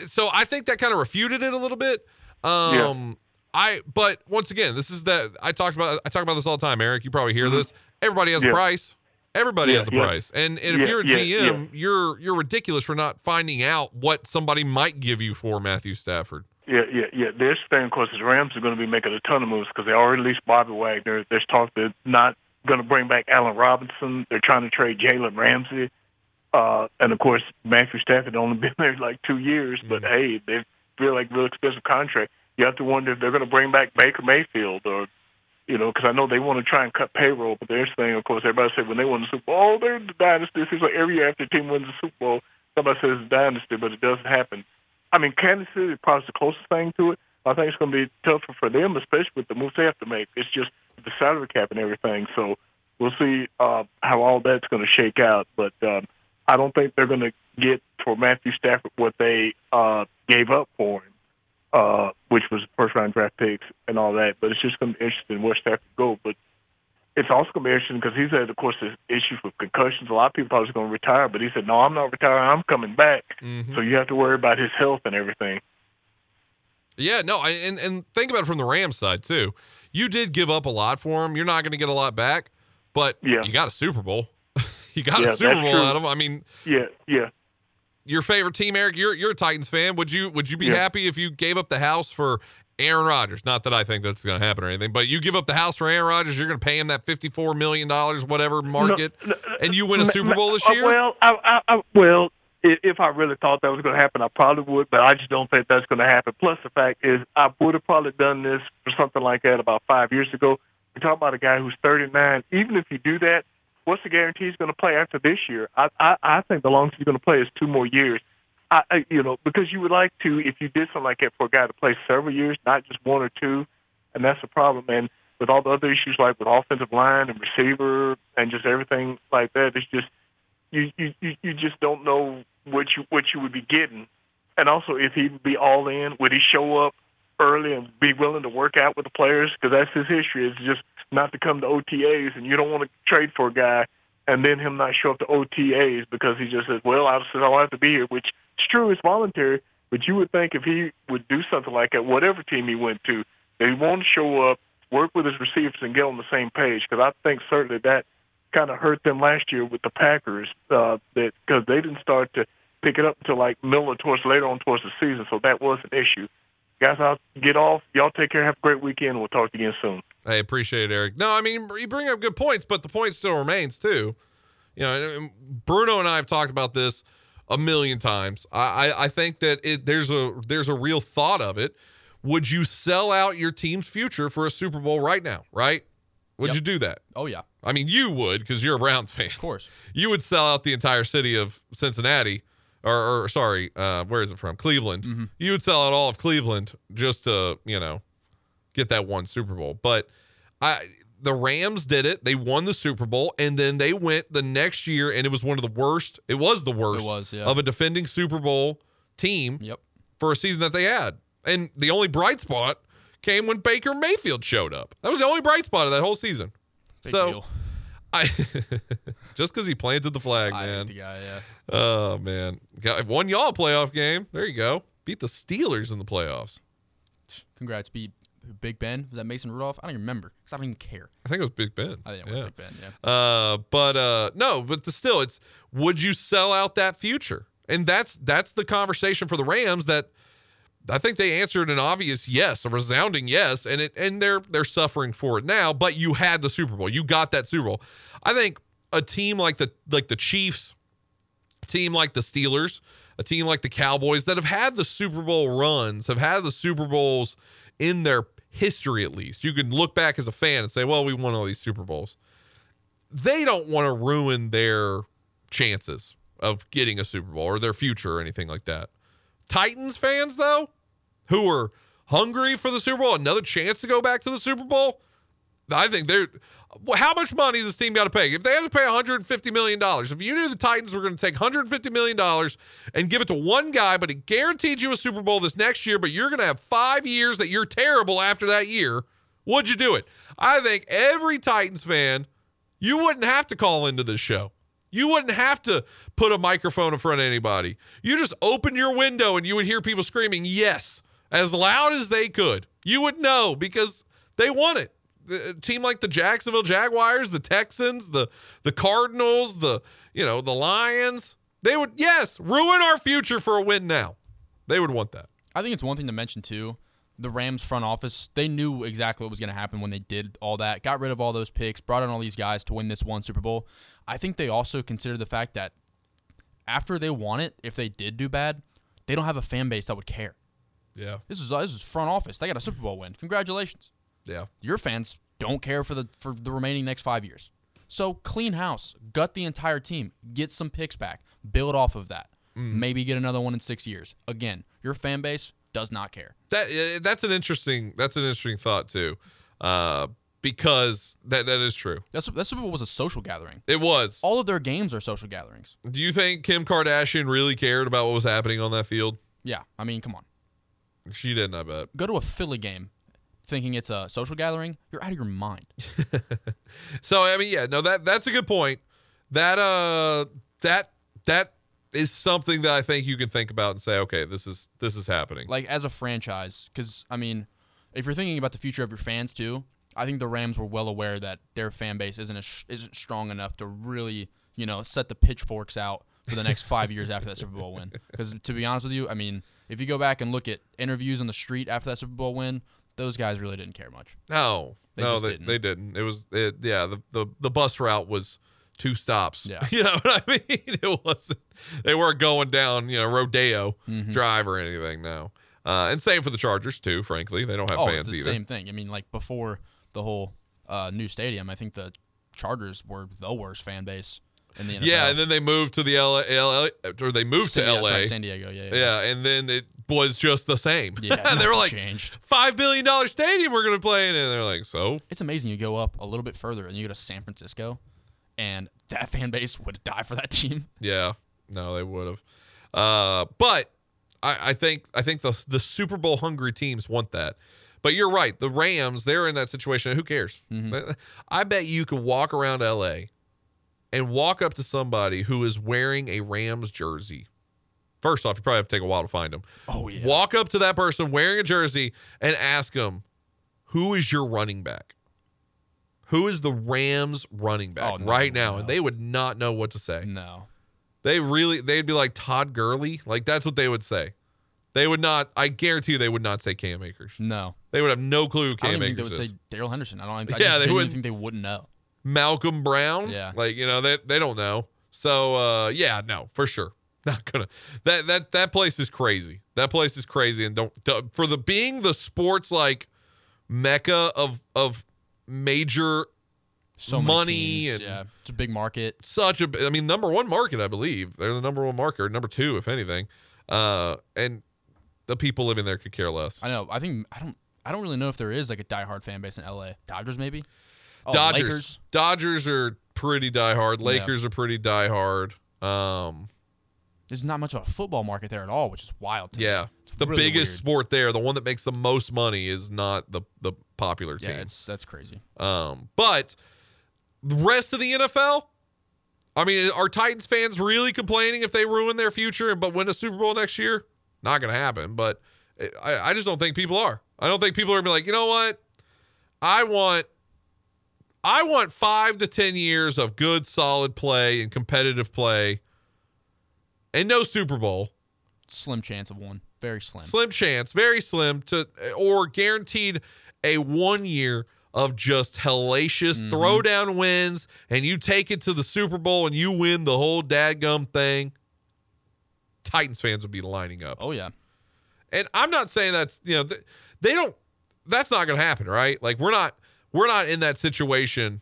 so I think that kind of refuted it a little bit. But once again, this is that I talk about this all the time, Eric. You probably hear this. Everybody has a price. Everybody has a price. And if you're a GM, you're ridiculous for not finding out what somebody might give you for Matthew Stafford. This thing, of course, is Rams are going to be making a ton of moves because they already released Bobby Wagner. There's talk that not going to bring back Allen Robinson. They're trying to trade Jalen Ramsey. And, of course, Matthew Stafford only been there like 2 years. But, hey, they feel like real expensive contract. You have to wonder if they're going to bring back Baker Mayfield or – you know, because I know they want to try and cut payroll, but their thing, of course, everybody said when they won the Super Bowl, oh, they're the dynasty. It seems like every year after a team wins the Super Bowl, somebody says it's a dynasty, but it doesn't happen. I mean, Kansas City is probably the closest thing to it. I think it's going to be tougher for them, especially with the moves they have to make. It's just the salary cap and everything. So we'll see how all that's going to shake out. But I don't think they're going to get for Matthew Stafford what they gave up for him. Which was first-round draft picks and all that. But it's just going to be interesting where Stafford go. But it's also going to be interesting because he's had, of course, this issue with concussions. A lot of people thought he was going to retire, but he said, no, I'm not retiring. I'm coming back. So you have to worry about his health and everything. Yeah, no, and think about it from the Rams side, too. You did give up a lot for him. You're not going to get a lot back, but you got a Super Bowl. You got a Super Bowl out of him. I mean – Your favorite team, Eric, you're a Titans fan. Would you be happy if you gave up the house for Aaron Rodgers? Not that I think that's going to happen or anything, but you give up the house for Aaron Rodgers, you're going to pay him that $54 million, whatever market, and you win a Super Bowl this year? Well, if I really thought that was going to happen, I probably would, but I just don't think that's going to happen. Plus, the fact is I would have probably done this for something like that about 5 years ago. We're talking about a guy who's 39. Even if you do that, what's the guarantee he's going to play after this year? I think the longest he's going to play is 2 more years. You know, because you would like to, if you did something like that for a guy to play several years, not just 1 or 2, and that's the problem. And with all the other issues, like with offensive line and receiver and just everything like that, it's just you just don't know what you would be getting. And also, if he'd be all in, would he show up early and be willing to work out with the players? Because that's his history. It's just not to come to OTAs, and you don't want to trade for a guy and then him not show up to OTAs because he just says, well, I don't have to be here, which is true, it's voluntary, but you would think if he would do something like that, whatever team he went to, that he won't show up, work with his receivers, and get on the same page, because I think certainly that kind of hurt them last year with the Packers because they didn't start to pick it up until like middle or later on towards the season, so that was an issue. Guys, I'll get off. Y'all take care. Have a great weekend. We'll talk to you again soon. I appreciate it, Eric. No, I mean, you bring up good points, but the point still remains, too. You know, Bruno and I have talked about this a million times. I think that there's a real thought of it. Would you sell out your team's future for a Super Bowl right now, right? Would you do that? Oh, yeah. I mean, you would, because you're a Browns fan. Of course. You would sell out the entire city of Cincinnati, or where is it from? Cleveland. Mm-hmm. You would sell out all of Cleveland just to, get that one Super Bowl. But the Rams did it. They won the Super Bowl, and then they went the next year, and it was one of the worst. It was the worst of a defending Super Bowl team for a season that they had. And the only bright spot came when Baker Mayfield showed up. That was the only bright spot of that whole season. Big deal. Just because he planted the flag, man. I hate the guy, yeah. Oh, man. Won y'all a playoff game. There you go. Beat the Steelers in the playoffs. Congrats, beat Big Ben. Was that Mason Rudolph? I don't even remember because I don't even care. I think it was Big Ben. Big Ben, yeah. But still, it's would you sell out that future? And that's the conversation for the Rams that I think they answered an obvious yes, a resounding yes, and they're suffering for it now. But you had the Super Bowl, you got that Super Bowl. I think a team like the Chiefs, a team like the Steelers, a team like the Cowboys that have had the Super Bowl runs, have had the Super Bowls in their history at least. You can look back as a fan and say, well, we won all these Super Bowls. They don't want to ruin their chances of getting a Super Bowl or their future or anything like that. Titans fans, though, who are hungry for the Super Bowl, another chance to go back to the Super Bowl, I think they're... How much money does this team got to pay? If they had to pay $150 million, if you knew the Titans were going to take $150 million and give it to one guy, but it guaranteed you a Super Bowl this next year, but you're going to have 5 years that you're terrible after that year, would you do it? I think every Titans fan, you wouldn't have to call into this show. You wouldn't have to put a microphone in front of anybody. You just open your window and you would hear people screaming, yes, as loud as they could. You would know because they won it. A team like the Jacksonville Jaguars, the Texans, the Cardinals, the Lions, they would, yes, ruin our future for a win now. They would want that. I think it's one thing to mention, too. The Rams front office, they knew exactly what was going to happen when they did all that, got rid of all those picks, brought in all these guys to win this one Super Bowl. I think they also consider the fact that after they won it, if they did do bad, they don't have a fan base that would care. Yeah. This is front office. They got a Super Bowl win. Congratulations. Yeah. Your fans don't care for the remaining next 5 years. So clean house, gut the entire team, get some picks back, build off of that. Maybe get another one in 6 years. Again, your fan base does not care. That's an interesting thought too. Because that is true. That Super Bowl was a social gathering. It was. All of their games are social gatherings. Do you think Kim Kardashian really cared about what was happening on that field? Yeah. I mean, come on. She didn't, I bet. Go to a Philly game thinking it's a social gathering, you're out of your mind. So, I mean, yeah, no, that's a good point. That is something that I think you can think about and say, okay, this is happening. Like, as a franchise, because, I mean, if you're thinking about the future of your fans, too, I think the Rams were well aware that their fan base isn't strong enough to really, set the pitchforks out for the next 5 years after that Super Bowl win. Because, to be honest with you, I mean, if you go back and look at interviews on the street after that Super Bowl win, those guys really didn't care much. No, they didn't. The bus route was 2 stops. Yeah. You know what I mean? It wasn't. They weren't going down, Rodeo Drive or anything. No. And same for the Chargers too. Frankly, they don't have fans either. Same thing. I mean, like before the whole new stadium, I think the Chargers were the worst fan base in the NFL. Yeah, and then they moved to the LA, right, San Diego. Yeah, and then it was just the same. Yeah, they were like changed. $5 billion stadium we're gonna play in, and they're like, so it's amazing. You go up a little bit further, and you go to San Francisco, and that fan base would die for that team. Yeah, no, they would have. But I think the Super Bowl hungry teams want that. But you're right. The Rams, they're in that situation. Who cares? Mm-hmm. I bet you could walk around L.A. and walk up to somebody who is wearing a Rams jersey. First off, you probably have to take a while to find them. Oh, yeah. Walk up to that person wearing a jersey and ask them, who is your running back? Who is the Rams running back now? And they would not know what to say. No. They'd be like, Todd Gurley? Like, that's what they would say. I guarantee you they would not say Cam Akers. No. They would have no clue who Cam Akers is. I don't think they would say Daryl Henderson. I think they wouldn't know. Malcolm Brown? Yeah. Like, they don't know. So, no, for sure. Not gonna. That place is crazy. That place is crazy, and don't for the sports like mecca of major so money. Teams, and yeah, it's a big market. Such a, I mean, number one market, I believe. They're the number one market, number two, if anything. And the people living there could care less. I know. I think I don't really know if there is like a diehard fan base in LA. Dodgers, maybe. Oh, Dodgers. Lakers. Dodgers are pretty diehard. Lakers are pretty diehard. There's not much of a football market there at all, which is wild to me. Yeah. The really biggest weird sport there, the one that makes the most money, is not the popular team. Yeah, that's crazy. But the rest of the NFL, I mean, are Titans fans really complaining if they ruin their future but win a Super Bowl next year? Not going to happen, but I just don't think people are. I don't think people are going to be like, you know what? I want 5 to 10 years of good, solid play and competitive play and no Super Bowl. Slim chance of one. Very slim. Slim chance. Very slim to, or guaranteed a 1 year of just hellacious throwdown wins, and you take it to the Super Bowl and you win the whole dadgum thing. Titans fans would be lining up. Oh, yeah. And I'm not saying that's, you know, they don't, that's not going to happen, right? Like, we're not in that situation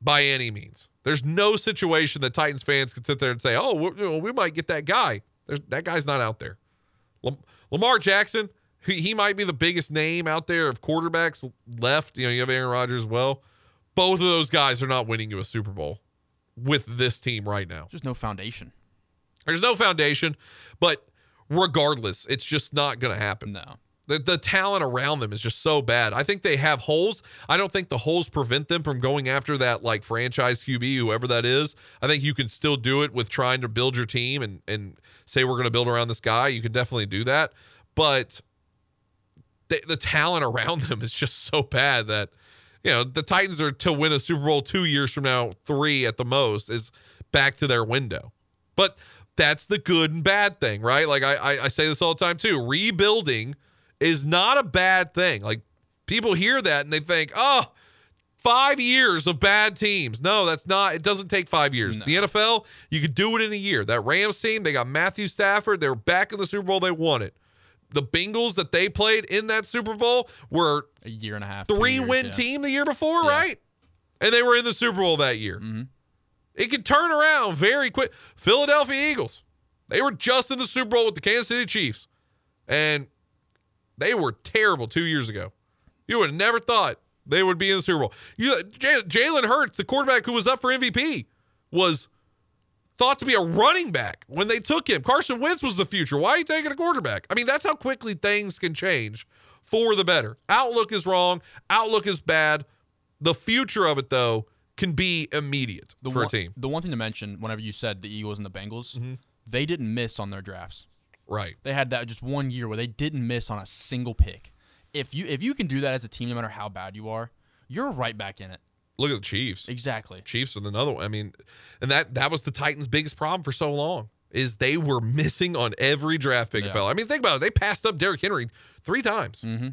by any means. There's no situation that Titans fans can sit there and say, oh, we might get that guy. That guy's not out there. Lamar Jackson, he might be the biggest name out there of quarterbacks left. You know, you have Aaron Rodgers as well. Both of those guys are not winning you a Super Bowl with this team right now. There's no foundation. There's no foundation, but regardless, it's just not going to happen. No. The talent around them is just so bad. I think they have holes. I don't think the holes prevent them from going after that, like, franchise QB, whoever that is. I think you can still do it with trying to build your team and say we're going to build around this guy. You can definitely do that. But the talent around them is just so bad that, you know, the Titans are to win a Super Bowl 2 years from now, 3 at the most, is back to their window. But that's the good and bad thing, right? Like, I say this all the time, too. Rebuilding is not a bad thing. Like, people hear that and they think, oh, 5 years of bad teams. No, that's not. It doesn't take 5 years. No. The NFL, you could do it in a year. That Rams team, they got Matthew Stafford. They were back in the Super Bowl. They won it. The Bengals that they played in that Super Bowl were a year and a half, 3-win team the year before, right? And they were in the Super Bowl that year. Mm-hmm. It could turn around very quick. Philadelphia Eagles, they were just in the Super Bowl with the Kansas City Chiefs. And they were terrible 2 years ago. You would have never thought they would be in the Super Bowl. Jalen Hurts, the quarterback who was up for MVP, was thought to be a running back when they took him. Carson Wentz was the future. Why are you taking a quarterback? I mean, that's how quickly things can change for the better. Outlook is wrong. Outlook is bad. The future of it, though, can be immediate for a team. The one thing to mention, whenever you said the Eagles and the Bengals, they didn't miss on their drafts. Right. They had that just 1 year where they didn't miss on a single pick. If you can do that as a team, no matter how bad you are, you're right back in it. Look at the Chiefs. Exactly. Chiefs with another one. I mean, and that was the Titans' biggest problem for so long, is they were missing on every draft pick. Yeah. I mean, think about it. They passed up Derrick Henry 3 times. Mm-hmm.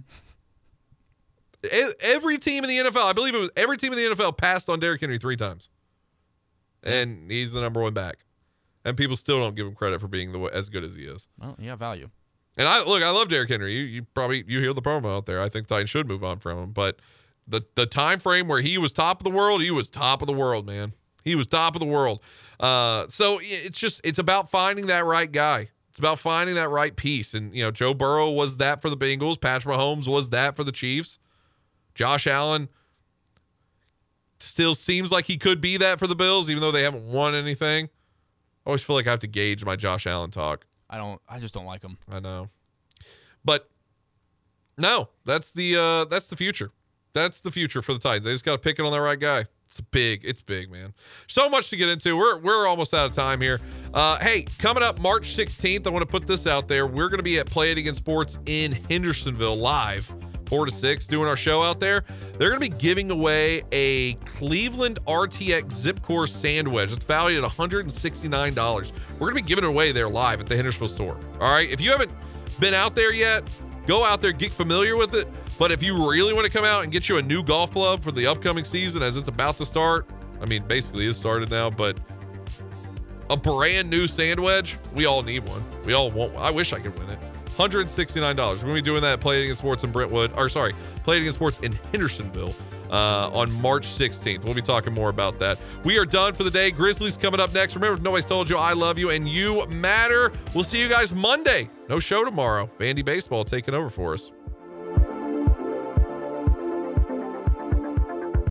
Every team in the NFL, I believe it was every team in the NFL passed on Derrick Henry 3 times. And he's the number one back. And people still don't give him credit for being as good as he is. Well, yeah, value. And I love Derrick Henry. You hear the promo out there. I think the Titans should move on from him. But the time frame where he was top of the world, he was top of the world, man. He was top of the world. So it's about finding that right guy. It's about finding that right piece. And, you know, Joe Burrow was that for the Bengals. Patrick Mahomes was that for the Chiefs. Josh Allen still seems like he could be that for the Bills, even though they haven't won anything. I always feel like I have to gauge my Josh Allen talk. I just don't like him. I know. But no, that's the future. That's the future for the Titans. They just got to pick it on the right guy. It's big, man. So much to get into. We're almost out of time here. Hey, coming up March 16th, I want to put this out there. We're going to be at Play It Again Sports in Hendersonville live, 4 to 6, doing our show out there. They're going to be giving away a Cleveland RTX Zipcore sand wedge. It's valued at $169. We're going to be giving it away there live at the Hendersonville store. All right. If you haven't been out there yet, go out there, get familiar with it. But if you really want to come out and get you a new golf club for the upcoming season, as it's about to start, I mean, basically it's started now, but a brand new sand wedge, we all need one. We all want one. I wish I could win it. $169. We're going to be doing that at Play It Again Sports in Brentwood. Or sorry, Play It Again Sports in Hendersonville on March 16th. We'll be talking more about that. We are done for the day. Grizzlies coming up next. Remember, if nobody's told you, I love you and you matter. We'll see you guys Monday. No show tomorrow. Vandy Baseball taking over for us.